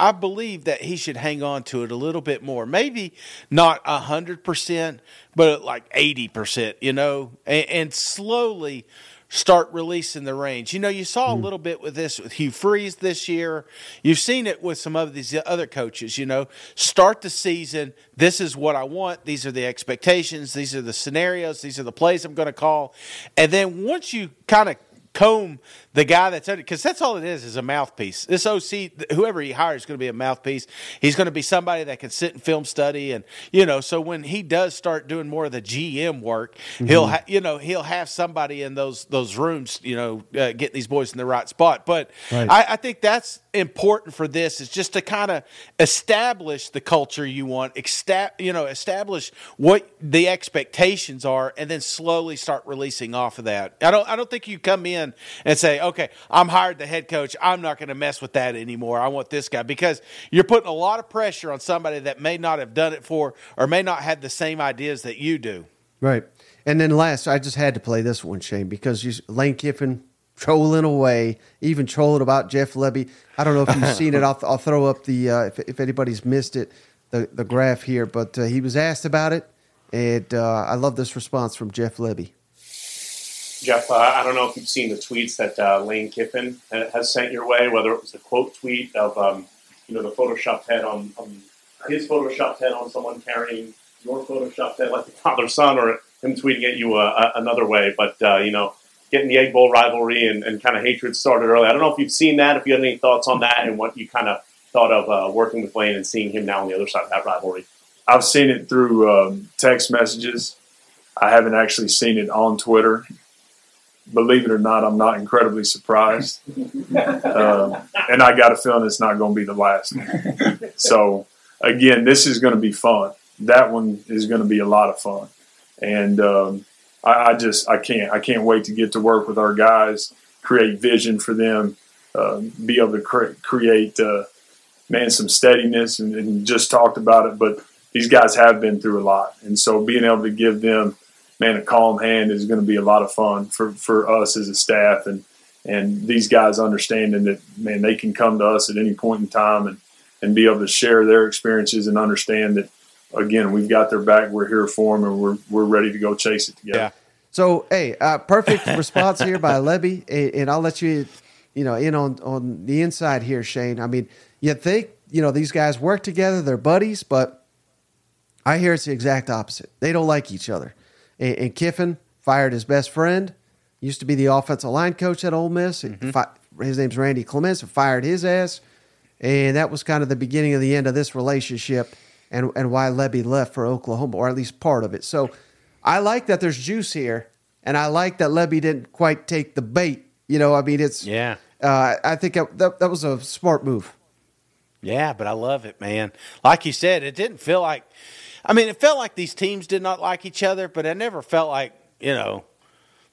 I I believe that he should hang on to it a little bit more. Maybe not one hundred percent, but like eighty percent, you know, and, and slowly – start releasing the reins. You know, you saw a little bit with this with Hugh Freeze this year. You've seen it with some of these other coaches, you know. Start the season, this is what I want, these are the expectations, these are the scenarios, these are the plays I'm going to call. And then once you kind of comb the guy that's under, because that's all it is, is a mouthpiece. This O C, whoever he hires, is going to be a mouthpiece. He's going to be somebody that can sit and film study, and you know. So when he does start doing more of the G M work, mm-hmm. he'll ha- you know he'll have somebody in those those rooms, you know, uh, get these boys in the right spot. But right. I, I think that's important for this, is just to kind of establish the culture you want, exta- you know, establish what the expectations are, and then slowly start releasing off of that. I don't I don't think you come in and say, okay, I'm hired the head coach, I'm not going to mess with that anymore, I want this guy, because you're putting a lot of pressure on somebody that may not have done it for or may not have the same ideas that you do. Right. And then last, I just had to play this one, Shane, because you, Lane Kiffin trolling away, even trolling about Jeff Lebby. I don't know if you've seen it. I'll, I'll throw up the, uh, if, if anybody's missed it, the, the graph here. But uh, he was asked about it, and uh, I love this response from Jeff Lebby. Jeff, uh, I don't know if you've seen the tweets that uh, Lane Kiffin has sent your way, whether it was the quote tweet of, um, you know, the Photoshopped head on um, his Photoshopped head on someone carrying your Photoshopped head like the father son, or him tweeting at you uh, another way. But, uh, you know, getting the Egg Bowl rivalry and, and kind of hatred started early. I don't know if you've seen that, if you had any thoughts on that and what you kind of thought of uh, working with Lane and seeing him now on the other side of that rivalry. I've seen it through um, text messages. I haven't actually seen it on Twitter. Believe it or not, I'm not incredibly surprised. um, and I got a feeling it's not going to be the last one. So, again, this is going to be fun. That one is going to be a lot of fun. And um, I, I just – I can't. I can't wait to get to work with our guys, create vision for them, uh, be able to cre- create, uh, man, some steadiness, and, and just talked about it. But these guys have been through a lot. And so being able to give them – man, a calm hand is going to be a lot of fun for, for us as a staff, and and these guys understanding that, man, they can come to us at any point in time and, and be able to share their experiences and understand that, again, we've got their back, we're here for them, and we're we're ready to go chase it together. Yeah. So, hey, uh, perfect response here by Lebby, and, and I'll let you, you know, in on, on the inside here, Shane. I mean, you think, you know, these guys work together, they're buddies, but I hear it's the exact opposite. They don't like each other. And Kiffin fired his best friend, used to be the offensive line coach at Ole Miss. Mm-hmm. Fi- his name's Randy Clements, and fired his ass. And that was kind of the beginning of the end of this relationship, and, and why Lebby left for Oklahoma, or at least part of it. So I like that there's juice here, and I like that Lebby didn't quite take the bait. You know, I mean, it's yeah. Uh, I think I, that, that was a smart move. Yeah, but I love it, man. Like you said, it didn't feel like – I mean, it felt like these teams did not like each other, but it never felt like, you know,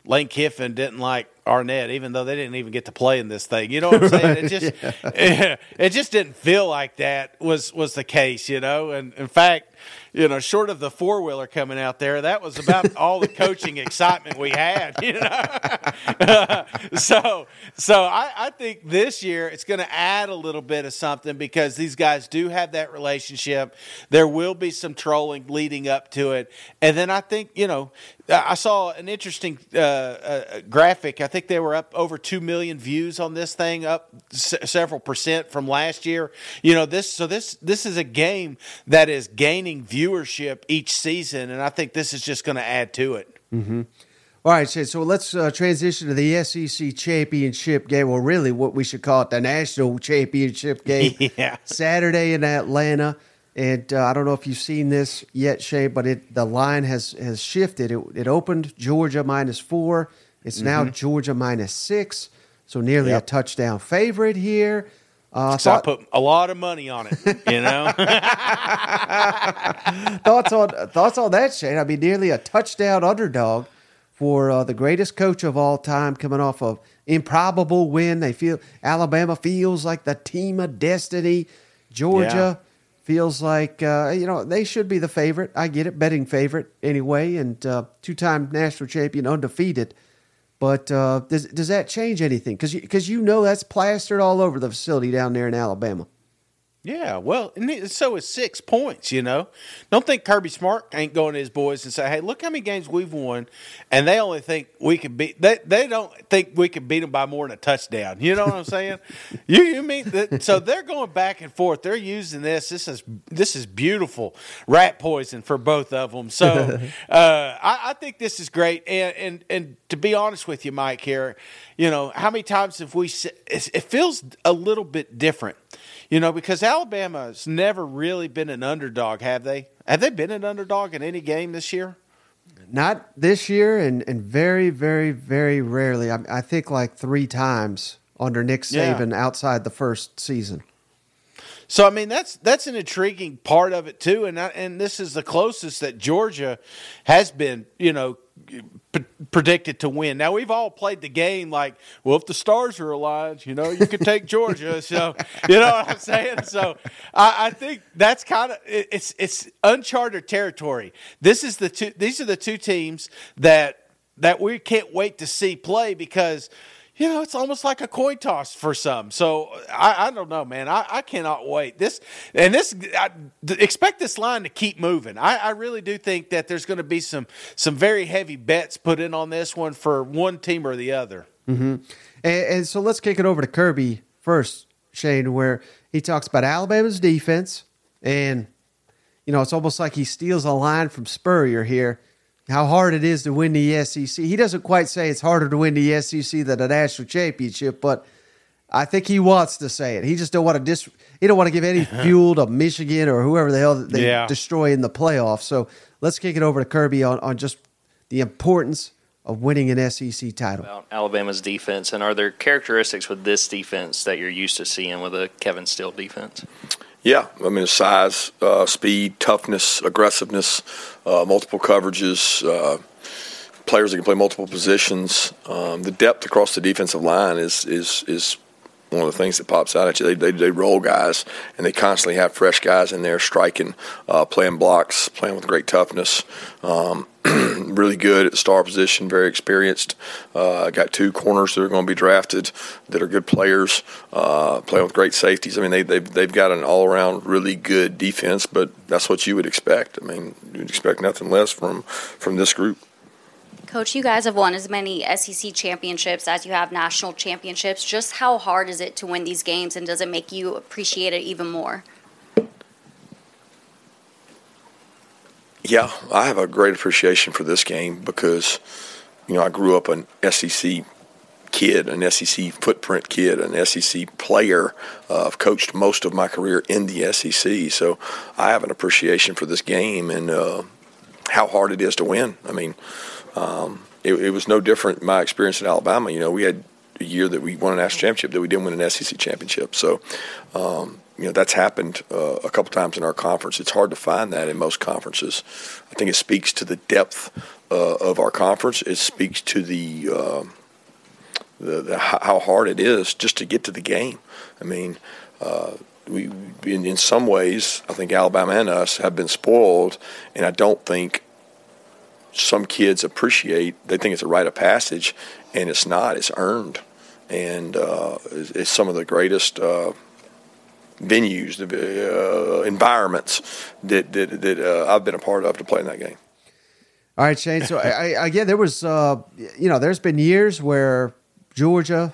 Lane Kiffin didn't like Arnett, even though they didn't even get to play in this thing. You know what I'm saying? Right, it just yeah. it, it just didn't feel like that was, was the case, you know. And, in fact, you know, short of the four-wheeler coming out there, that was about all the coaching excitement we had, you know. uh, so so I, I think this year it's going to add a little bit of something, because these guys do have that relationship. There will be some trolling leading up to it. And then I think, you know, I saw an interesting uh, uh, graphic. I think they were up over two million views on this thing, up s- several percent from last year. You know, this so this this is a game that is gaining viewership each season, and I think this is just going to add to it. Mm-hmm. All right, Shane, so let's uh, transition to the S E C championship game, or really what we should call it, the national championship game, yeah. Saturday in Atlanta. And uh, I don't know if you've seen this yet, Shane, but it, the line has, has shifted. It, it opened Georgia minus four. It's mm-hmm. now Georgia minus six, so nearly yep. a touchdown favorite here. Uh, so thought, I put a lot of money on it, you know. thoughts on thoughts on that, Shane? I mean, nearly a touchdown underdog for uh, the greatest coach of all time, coming off of improbable win. They feel Alabama feels like the team of destiny. Georgia yeah. feels like uh, you know they should be the favorite. I get it, betting favorite anyway, and uh, two-time national champion, undefeated. But uh, does does that change anything? Because because you, you know that's plastered all over the facility down there in Alabama. Yeah, well, and so is six points, you know. Don't think Kirby Smart ain't going to his boys and say, hey, look how many games we've won, and they only think we could beat they, – they don't think we could beat them by more than a touchdown. You know what I'm saying? you you mean – so they're going back and forth. They're using this. This is this is beautiful rat poison for both of them. So uh, I, I think this is great. And, and, and to be honest with you, Mike, here, you know, how many times have we – it feels a little bit different. You know, because Alabama's never really been an underdog, have they? Have they been an underdog in any game this year? Not this year, and, and very, very, very rarely. I, I think like three times under Nick Saban yeah. outside the first season. So, I mean, that's that's an intriguing part of it, too. And I, and this is the closest that Georgia has been, you know, p- predicted to win. Now, we've all played the game like, well, if the stars are aligned, you know, you could take Georgia. So, you know what I'm saying? So, I, I think that's kind of it, – it's it's uncharted territory. This is the two, These are the two teams that that we can't wait to see play because – you know, it's almost like a coin toss for some. So, I, I don't know, man. I, I cannot wait. This and this, I expect this line to keep moving. I, I really do think that there's going to be some some very heavy bets put in on this one for one team or the other. Mm-hmm. And, and so, let's kick it over to Kirby first, Shane, where he talks about Alabama's defense. And, you know, it's almost like he steals a line from Spurrier here. How hard it is to win the S E C. He doesn't quite say it's harder to win the S E C than a national championship, but I think he wants to say it. He just don't want to dis- he don't want to give any fuel to Michigan or whoever the hell they yeah. destroy in the playoffs. So let's kick it over to Kirby on, on just the importance of winning an S E C title. About Alabama's defense, and are there characteristics with this defense that you're used to seeing with a Kevin Steele defense? Yeah, I mean, size, uh, speed, toughness, aggressiveness, uh, multiple coverages, uh, players that can play multiple positions. Um, the depth across the defensive line is is is one of the things that pops out at you. They they, they roll guys, and they constantly have fresh guys in there striking, uh, playing blocks, playing with great toughness. Um, really good at the star position, very experienced. Uh, got two corners that are going to be drafted that are good players, uh, playing with great safeties. I mean, they, they've, they've got an all-around really good defense, but that's what you would expect. I mean, you'd expect nothing less from, from this group. Coach, you guys have won as many S E C championships as you have national championships. Just how hard is it to win these games, and does it make you appreciate it even more? Yeah, I have a great appreciation for this game because, you know, I grew up an S E C kid, an S E C footprint kid, an S E C player. Uh, I've coached most of my career in the S E C, so I have an appreciation for this game and uh, how hard it is to win. I mean, um, it, it was no different in my experience in Alabama. You know, we had a year that we won a national championship that we didn't win an S E C championship, so um, – you know, that's happened uh, a couple times in our conference. It's hard to find that in most conferences. I think it speaks to the depth uh, of our conference. It speaks to the, uh, the, the how hard it is just to get to the game. I mean, uh, we in, in some ways, I think Alabama and us have been spoiled, and I don't think some kids appreciate. They think it's a rite of passage, and it's not. It's earned, and uh, it's, it's some of the greatest uh, – venues, the uh, environments that that, that uh, I've been a part of to play in that game. All right, Shane. So I, I, again, there was, uh, you know, there's been years where Georgia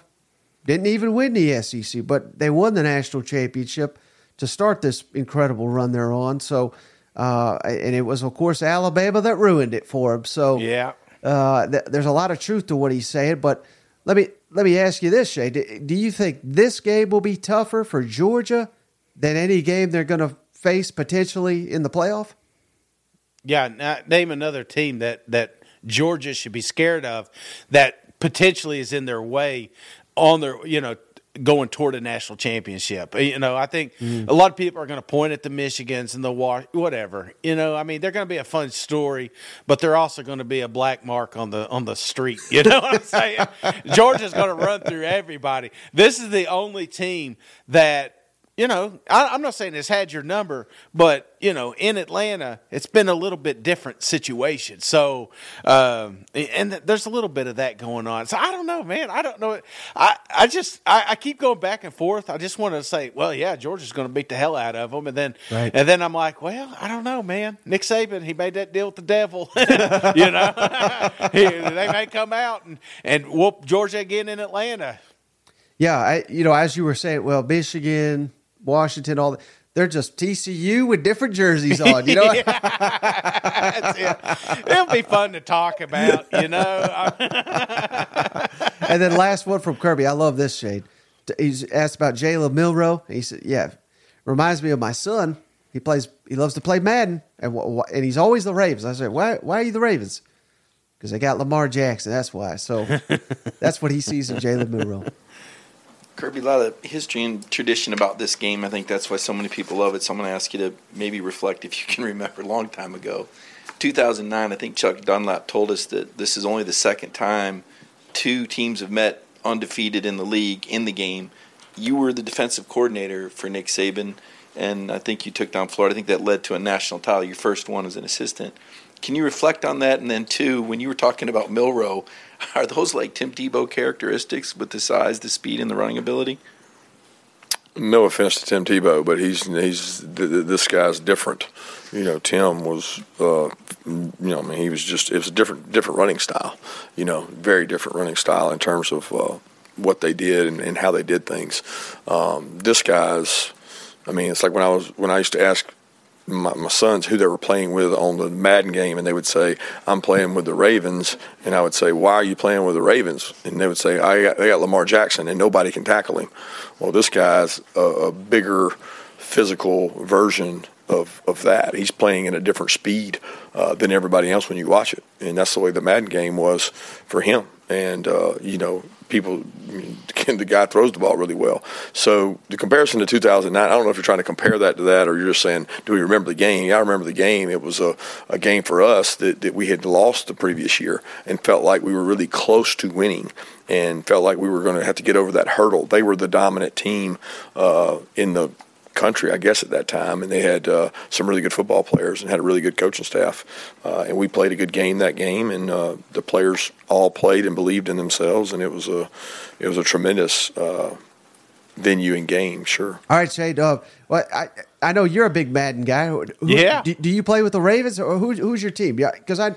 didn't even win the S E C, but they won the national championship to start this incredible run they're on. So, uh, and it was of course Alabama that ruined it for him. So yeah, uh, th- there's a lot of truth to what he's saying, but let me. Let me ask you this, Shay. Do you think this game will be tougher for Georgia than any game they're going to face potentially in the playoff? Yeah, name another team that, that Georgia should be scared of that potentially is in their way on their, you know, going toward a national championship. You know, I think mm. a lot of people are going to point at the Michigans and the wa- whatever. You know, I mean, they're going to be a fun story, but they're also going to be a black mark on the on the street. You know what I'm saying? Georgia's going to run through everybody. This is the only team that, you know, I, I'm not saying it's had your number, but, you know, in Atlanta, it's been a little bit different situation. So, um, and th- there's a little bit of that going on. So, I don't know, man. I don't know. I, I just, I, I keep going back and forth. I just want to say, well, yeah, Georgia's going to beat the hell out of them. And then, right. and then I'm like, well, I don't know, man. Nick Saban, he made that deal with the devil. You know, he, they may come out and, and whoop Georgia again in Atlanta. Yeah. I, you know, as you were saying, well, Michigan, Washington, all that. They're just T C U with different jerseys on, you know? Yeah, that's it. It'll be fun to talk about, you know? And then last one from Kirby. I love this, Shane. He's asked about Jalen Milroe. He said, yeah, reminds me of my son. He plays. He loves to play Madden, and and he's always the Ravens. I said, why, why are you the Ravens? Because they got Lamar Jackson, that's why. So that's what he sees in Jalen Milroe. Kirby, a lot of history and tradition about this game. I think that's why so many people love it. So I'm going to ask you to maybe reflect, if you can remember, a long time ago. two thousand nine, I think Chuck Dunlap told us that this is only the second time two teams have met undefeated in the league in the game. You were the defensive coordinator for Nick Saban, and I think you took down Florida. I think that led to a national title. Your first one as an assistant. Can you reflect on that? And then, two, when you were talking about Milroe, are those like Tim Tebow characteristics with the size, the speed, and the running ability? No offense to Tim Tebow, but he's he's this guy's different. You know, Tim was, uh, you know, I mean, he was just it was a different different running style. You know, very different running style in terms of uh, what they did and, and how they did things. Um, this guy's, I mean, it's like when I was when I used to ask My, my sons who they were playing with on the Madden game, and they would say, I'm playing with the Ravens, and I would say, why are you playing with the Ravens? And they would say, I got, they got Lamar Jackson and nobody can tackle him. Well, this guy's a, a bigger physical version of, of that. He's playing at a different speed uh, than everybody else when you watch it, and that's the way the Madden game was for him. And uh, you know, people, the guy throws the ball really well. So the comparison to two thousand nine, I don't know if you're trying to compare that to that, or you're just saying, do we remember the game? Yeah, I remember the game. It was a, a game for us that, that we had lost the previous year and felt like we were really close to winning and felt like we were going to have to get over that hurdle. They were the dominant team uh, in the country, I guess, at that time, and they had uh, some really good football players and had a really good coaching staff, uh, and we played a good game that game, and uh, the players all played and believed in themselves, and it was a it was a tremendous uh, venue and game. Sure. All right, Shane. Uh, well, I I know you're a big Madden guy. Who, yeah. Do, do you play with the Ravens, or who, who's your team? Yeah, because I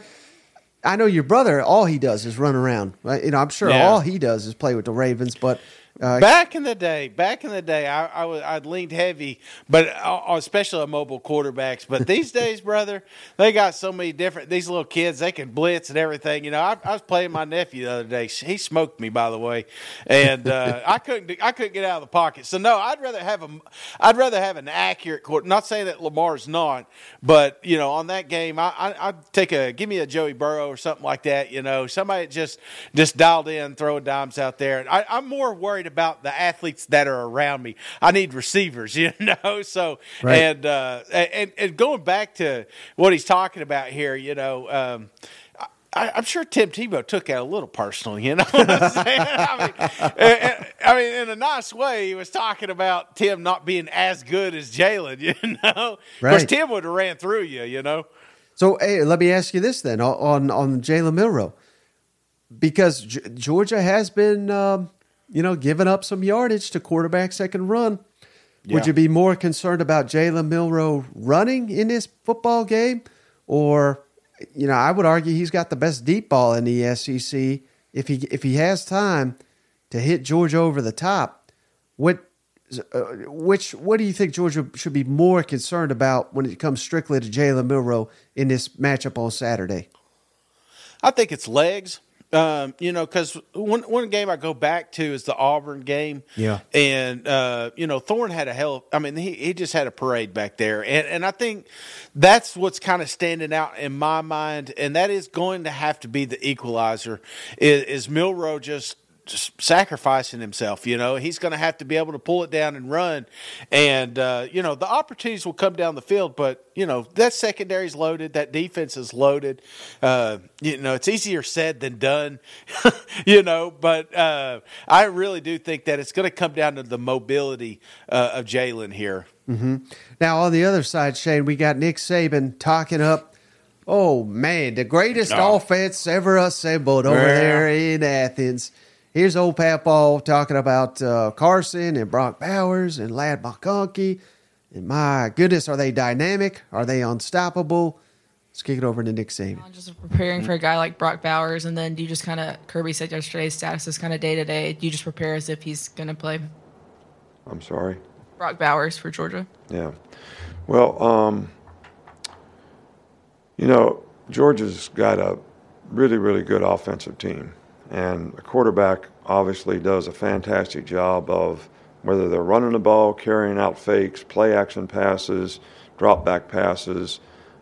I know your brother. All he does is run around. Right? You know, I'm sure yeah. all he does is play with the Ravens, but. Uh, back in the day, back in the day, I, I was I leaned heavy, but uh, especially on mobile quarterbacks. But these days, brother, they got so many different. These little kids, they can blitz and everything. You know, I, I was playing my nephew the other day. He smoked me, by the way, and uh, I couldn't I couldn't get out of the pocket. So no, I'd rather have a I'd rather have an accurate quarterback. Not saying that Lamar's not, but you know, on that game, I, I I'd take a give me a Joey Burrow or something like that. You know, somebody just just dialed in, throwing dimes out there. And I, I'm more worried about the athletes that are around me. I need receivers, you know. So right. and uh and and going back to what he's talking about here, you know, um I, I'm sure Tim Tebow took that a little personal, you know what I'm saying? I mean, and, I mean, in a nice way, he was talking about Tim not being as good as Jalen, you know. Right. Of course, Tim would have ran through you, you know. So hey, let me ask you this then on on Jalen Milroe, because G- Georgia has been um you know, giving up some yardage to quarterbacks that can run. Yeah. Would you be more concerned about Jalen Milroe running in this football game? Or, you know, I would argue he's got the best deep ball in the S E C. If he if he has time to hit Georgia over the top, what, uh, which, what do you think Georgia should be more concerned about when it comes strictly to Jalen Milroe in this matchup on Saturday? I think it's legs. Um, you know, because one one game I go back to is the Auburn game. Yeah. And, uh, you know, Thorne had a hell – I mean, he, he just had a parade back there. And, and I think that's what's kind of standing out in my mind, and that is going to have to be the equalizer is, is Milroe just – just sacrificing himself. You know, he's going to have to be able to pull it down and run. And, uh, you know, the opportunities will come down the field, but, you know, that secondary's loaded. That defense is loaded. Uh, you know, it's easier said than done, you know, but uh, I really do think that it's going to come down to the mobility uh, of Jalen here. Mm-hmm. Now, on the other side, Shane, we got Nick Saban talking up. Oh, man, the greatest oh. offense ever assembled over yeah. there in Athens. Here's old Pat Ball talking about uh, Carson and Brock Bowers and Ladd McConkey. And my goodness, are they dynamic? Are they unstoppable? Let's kick it over to Nick Saban. Just preparing for a guy like Brock Bowers, and then do you just kind of, Kirby said yesterday, his status is kind of day-to-day. Do you just prepare as if he's going to play? I'm sorry? Brock Bowers for Georgia. Yeah. Well, um, you know, Georgia's got a really, really good offensive team. And a quarterback obviously does a fantastic job of whether they're running the ball, carrying out fakes, play action passes, drop back passes.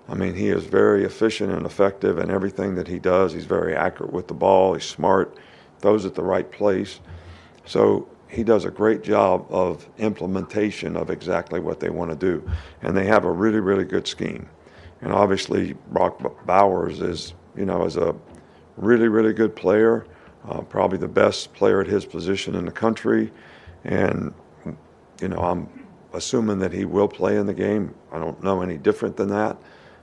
I mean, he is very efficient and effective in everything that he does. He's very accurate with the ball. He's smart, throws at the right place. So he does a great job of implementation of exactly what they want to do. And they have a really, really good scheme. And obviously Brock Bowers is, you know, is a really, really good player. Uh, probably the best player at his position in the country. And, you know, I'm assuming that he will play in the game. I don't know any different than that.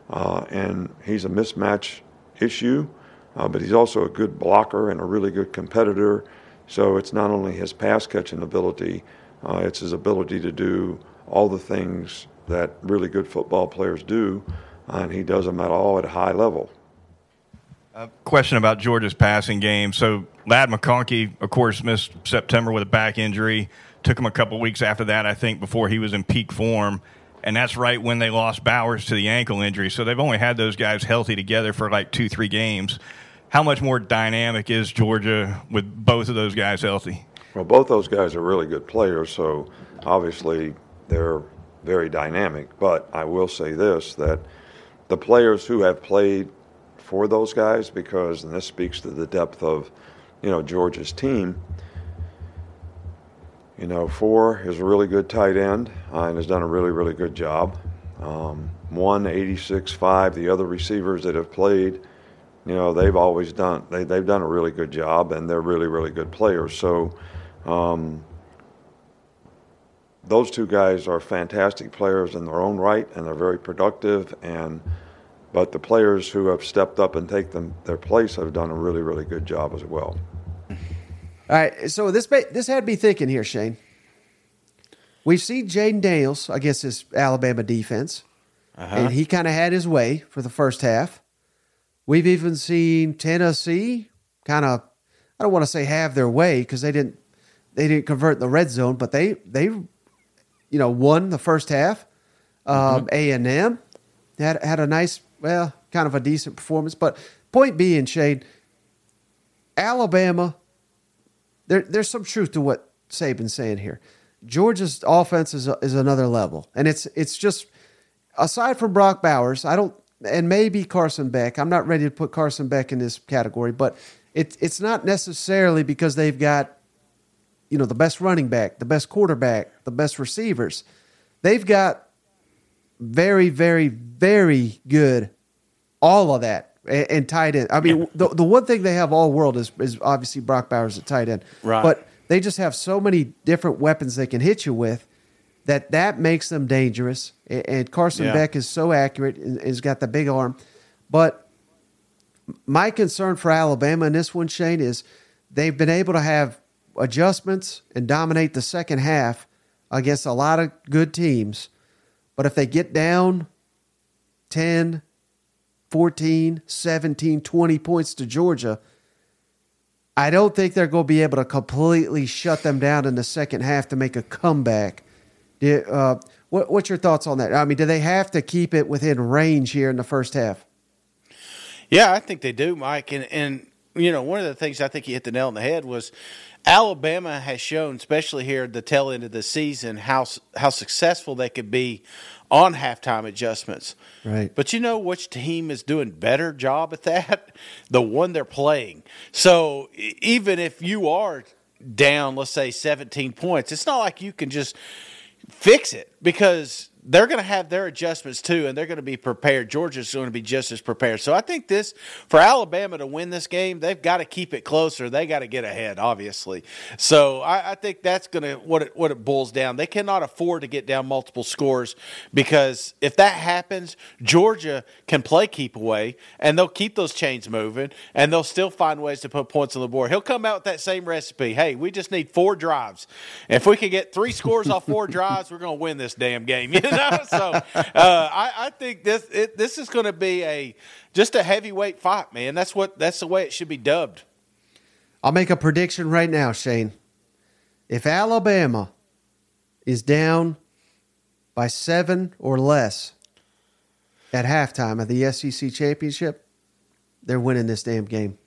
Uh, and he's a mismatch issue, uh, but he's also a good blocker and a really good competitor. So it's not only his pass-catching ability, uh, it's his ability to do all the things that really good football players do, uh, and he does them at all at a high level. A question about Georgia's passing game. So Ladd McConkey, of course, missed September with a back injury. Took him a couple weeks after that, I think, before he was in peak form. And that's right when they lost Bowers to the ankle injury. So they've only had those guys healthy together for like two, three games. How much more dynamic is Georgia with both of those guys healthy? Well, both those guys are really good players, so obviously they're very dynamic. But I will say this, that the players who have played for those guys, because, and this speaks to the depth of, you know, Georgia's team, you know, four is a really good tight end uh, and has done a really, really good job. Um, one, eighty-six five, the other receivers that have played, you know, they've always done, they, they've done a really good job, and they're really, really good players. So um, those two guys are fantastic players in their own right, and they're very productive, and but the players who have stepped up and take them their place have done a really, really good job as well. All right, so this this had me thinking here, Shane. We've seen Jaden Daniels against this Alabama defense, uh-huh. and he kind of had his way for the first half. We've even seen Tennessee kind of, I don't want to say have their way because they didn't they didn't convert the red zone, but they they you know won the first half. Um, mm-hmm. A and M had had a nice. Well, kind of a decent performance. But point being, Shane, Alabama, there, there's some truth to what Saban's saying here. Georgia's offense is, is another level. And it's it's just, aside from Brock Bowers, I don't, and maybe Carson Beck, I'm not ready to put Carson Beck in this category, but it, it's not necessarily because they've got, you know, the best running back, the best quarterback, the best receivers. They've got very, very, very good, all of that, and, and tight end. I mean, yeah. the the one thing they have all world is, is obviously Brock Bowers at tight end. Right. But they just have so many different weapons they can hit you with that that makes them dangerous. And, and Carson yeah. Beck is so accurate and has got the big arm. But my concern for Alabama in this one, Shane, is they've been able to have adjustments and dominate the second half against a lot of good teams. But if they get down ten, fourteen, seventeen, twenty points to Georgia, I don't think they're going to be able to completely shut them down in the second half to make a comeback. Uh, what, what's your thoughts on that? I mean, do they have to keep it within range here in the first half? Yeah, I think they do, Mike. And, and you know, one of the things I think he hit the nail on the head was Alabama has shown, especially here at the tail end of the season, how how successful they could be on halftime adjustments. Right. But you know which team is doing better job at that? The one they're playing. So even if you are down, let's say, seventeen points, it's not like you can just fix it because they're going to have their adjustments too, and they're going to be prepared. Georgia's going to be just as prepared. So I think this, for Alabama to win this game, they've got to keep it closer. They got to get ahead, obviously. So I, I think that's going to what it, what it boils down. They cannot afford to get down multiple scores because if that happens, Georgia can play keep away, and they'll keep those chains moving, and they'll still find ways to put points on the board. He'll come out with that same recipe. Hey, we just need four drives. If we can get three scores off four drives, we're going to win this damn game. You know? so uh, I, I think this it, this is going to be a just a heavyweight fight, man. That's what that's the way it should be dubbed. I'll make a prediction right now, Shane. If Alabama is down by seven or less at halftime of the S E C championship, they're winning this damn game.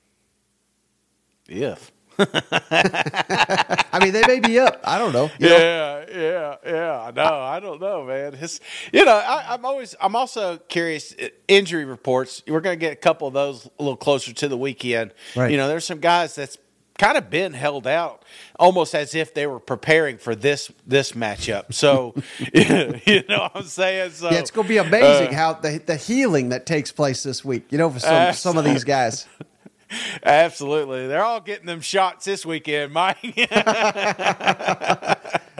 If. I mean, they may be up. I don't know. You know? Yeah, yeah, yeah. No, I, I don't know, man. It's, you know, I, I'm always, I'm also curious. Injury reports. We're going to get a couple of those a little closer to the weekend. Right. You know, there's some guys that's kind of been held out, almost as if they were preparing for this this matchup. So, you know what I'm saying? So, yeah, it's going to be amazing uh, how the the healing that takes place this week. You know, for some uh, some of these guys. Absolutely. They're all getting them shots this weekend, Mike.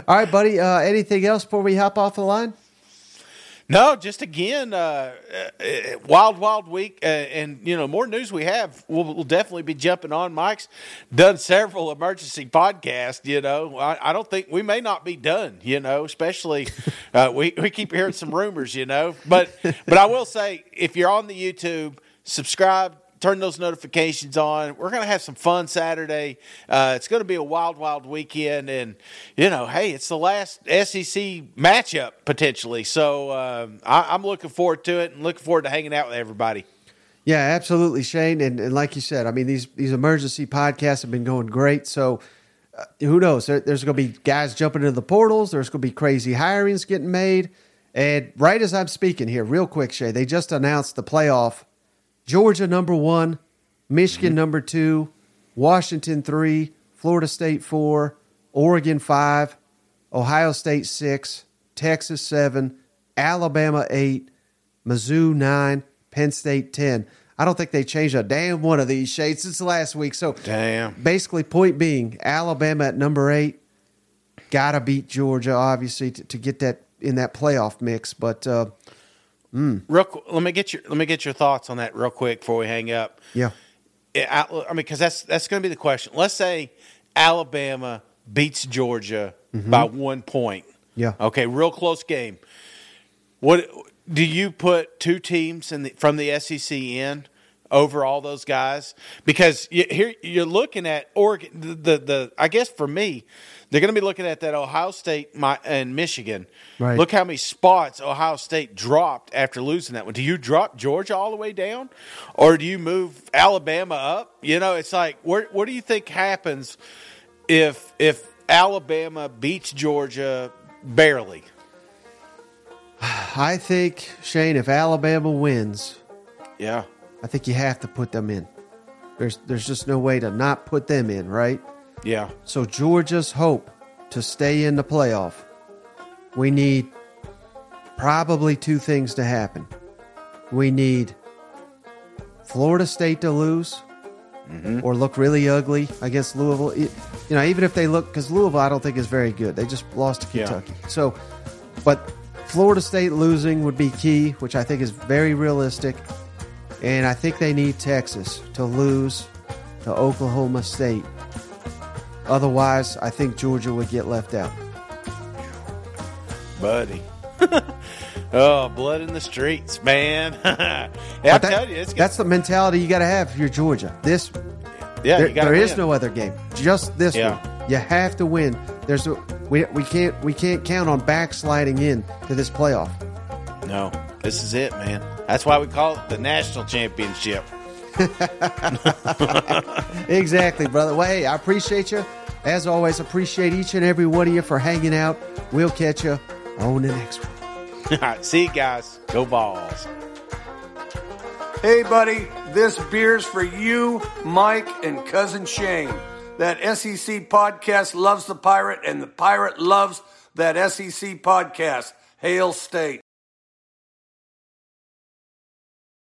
All right, buddy. Uh, anything else before we hop off the line? No, just again, uh, wild, wild week. Uh, and, you know, more news we have, we'll, we'll definitely be jumping on. Mike's done several emergency podcasts, you know. I, I don't think – we may not be done, you know, especially uh, we, we keep hearing some rumors, you know. But, but I will say, if you're on the YouTube, subscribe. Turn those notifications on. We're going to have some fun Saturday. Uh, it's going to be a wild, wild weekend. And, you know, hey, it's the last S E C matchup potentially. So um, I, I'm looking forward to it and looking forward to hanging out with everybody. Yeah, absolutely, Shane. And, and like you said, I mean, these, these emergency podcasts have been going great. So uh, who knows? There, there's going to be guys jumping into the portals. There's going to be crazy hirings getting made. And right as I'm speaking here, real quick, Shay, they just announced the playoff. Georgia number one, Michigan number two, Washington three, Florida State four, Oregon five, Ohio State six, Texas seven, Alabama eight, Mizzou nine, Penn State ten. I don't think they changed a damn one of these shades since last week. So damn. Basically, point being, Alabama at number eight, gotta beat Georgia obviously to, to get that in that playoff mix, but. Uh, Mm. Real, let me get your let me get your thoughts on that real quick before we hang up. Yeah, I, I mean, because that's that's going to be the question. Let's say Alabama beats Georgia mm-hmm. by one point. Yeah. Okay, real close game. What do you put two teams in the, from the S E C in over all those guys? Because you, here you're looking at Oregon. The, the the I guess for me. They're going to be looking at that Ohio State my, and Michigan. Right. Look how many spots Ohio State dropped after losing that one. Do you drop Georgia all the way down, or do you move Alabama up? You know, it's like, what, what do you think happens if if Alabama beats Georgia barely? I think, Shane, if Alabama wins, yeah, I think you have to put them in. There's there's just no way to not put them in, right? Yeah. So Georgia's hope to stay in the playoff, we need probably two things to happen. We need Florida State to lose mm-hmm. or look really ugly against Louisville. It, you know, even if they look, because Louisville I don't think is very good. They just lost to Kentucky. Yeah. So, but Florida State losing would be key, which I think is very realistic. And I think they need Texas to lose to Oklahoma State. Otherwise, I think Georgia would get left out. Buddy. Oh, blood in the streets, man. Yeah, I'm that, telling you. It's that's the mentality you got to have if you're Georgia. This, yeah, there, you there is no other game. Just this yeah. one. You have to win. There's a, we we can't we can't count on backsliding in to this playoff. No, this is it, man. That's why we call it the national championship. Exactly, brother. Well, hey, I appreciate you. As always, appreciate each and every one of you for hanging out. We'll catch you on the next one. All right, see you guys. Go Balls. Hey, buddy, this beer's for you, Mike, and Cousin Shane. That S E C podcast loves the Pirate, and the Pirate loves that S E C podcast. Hail State.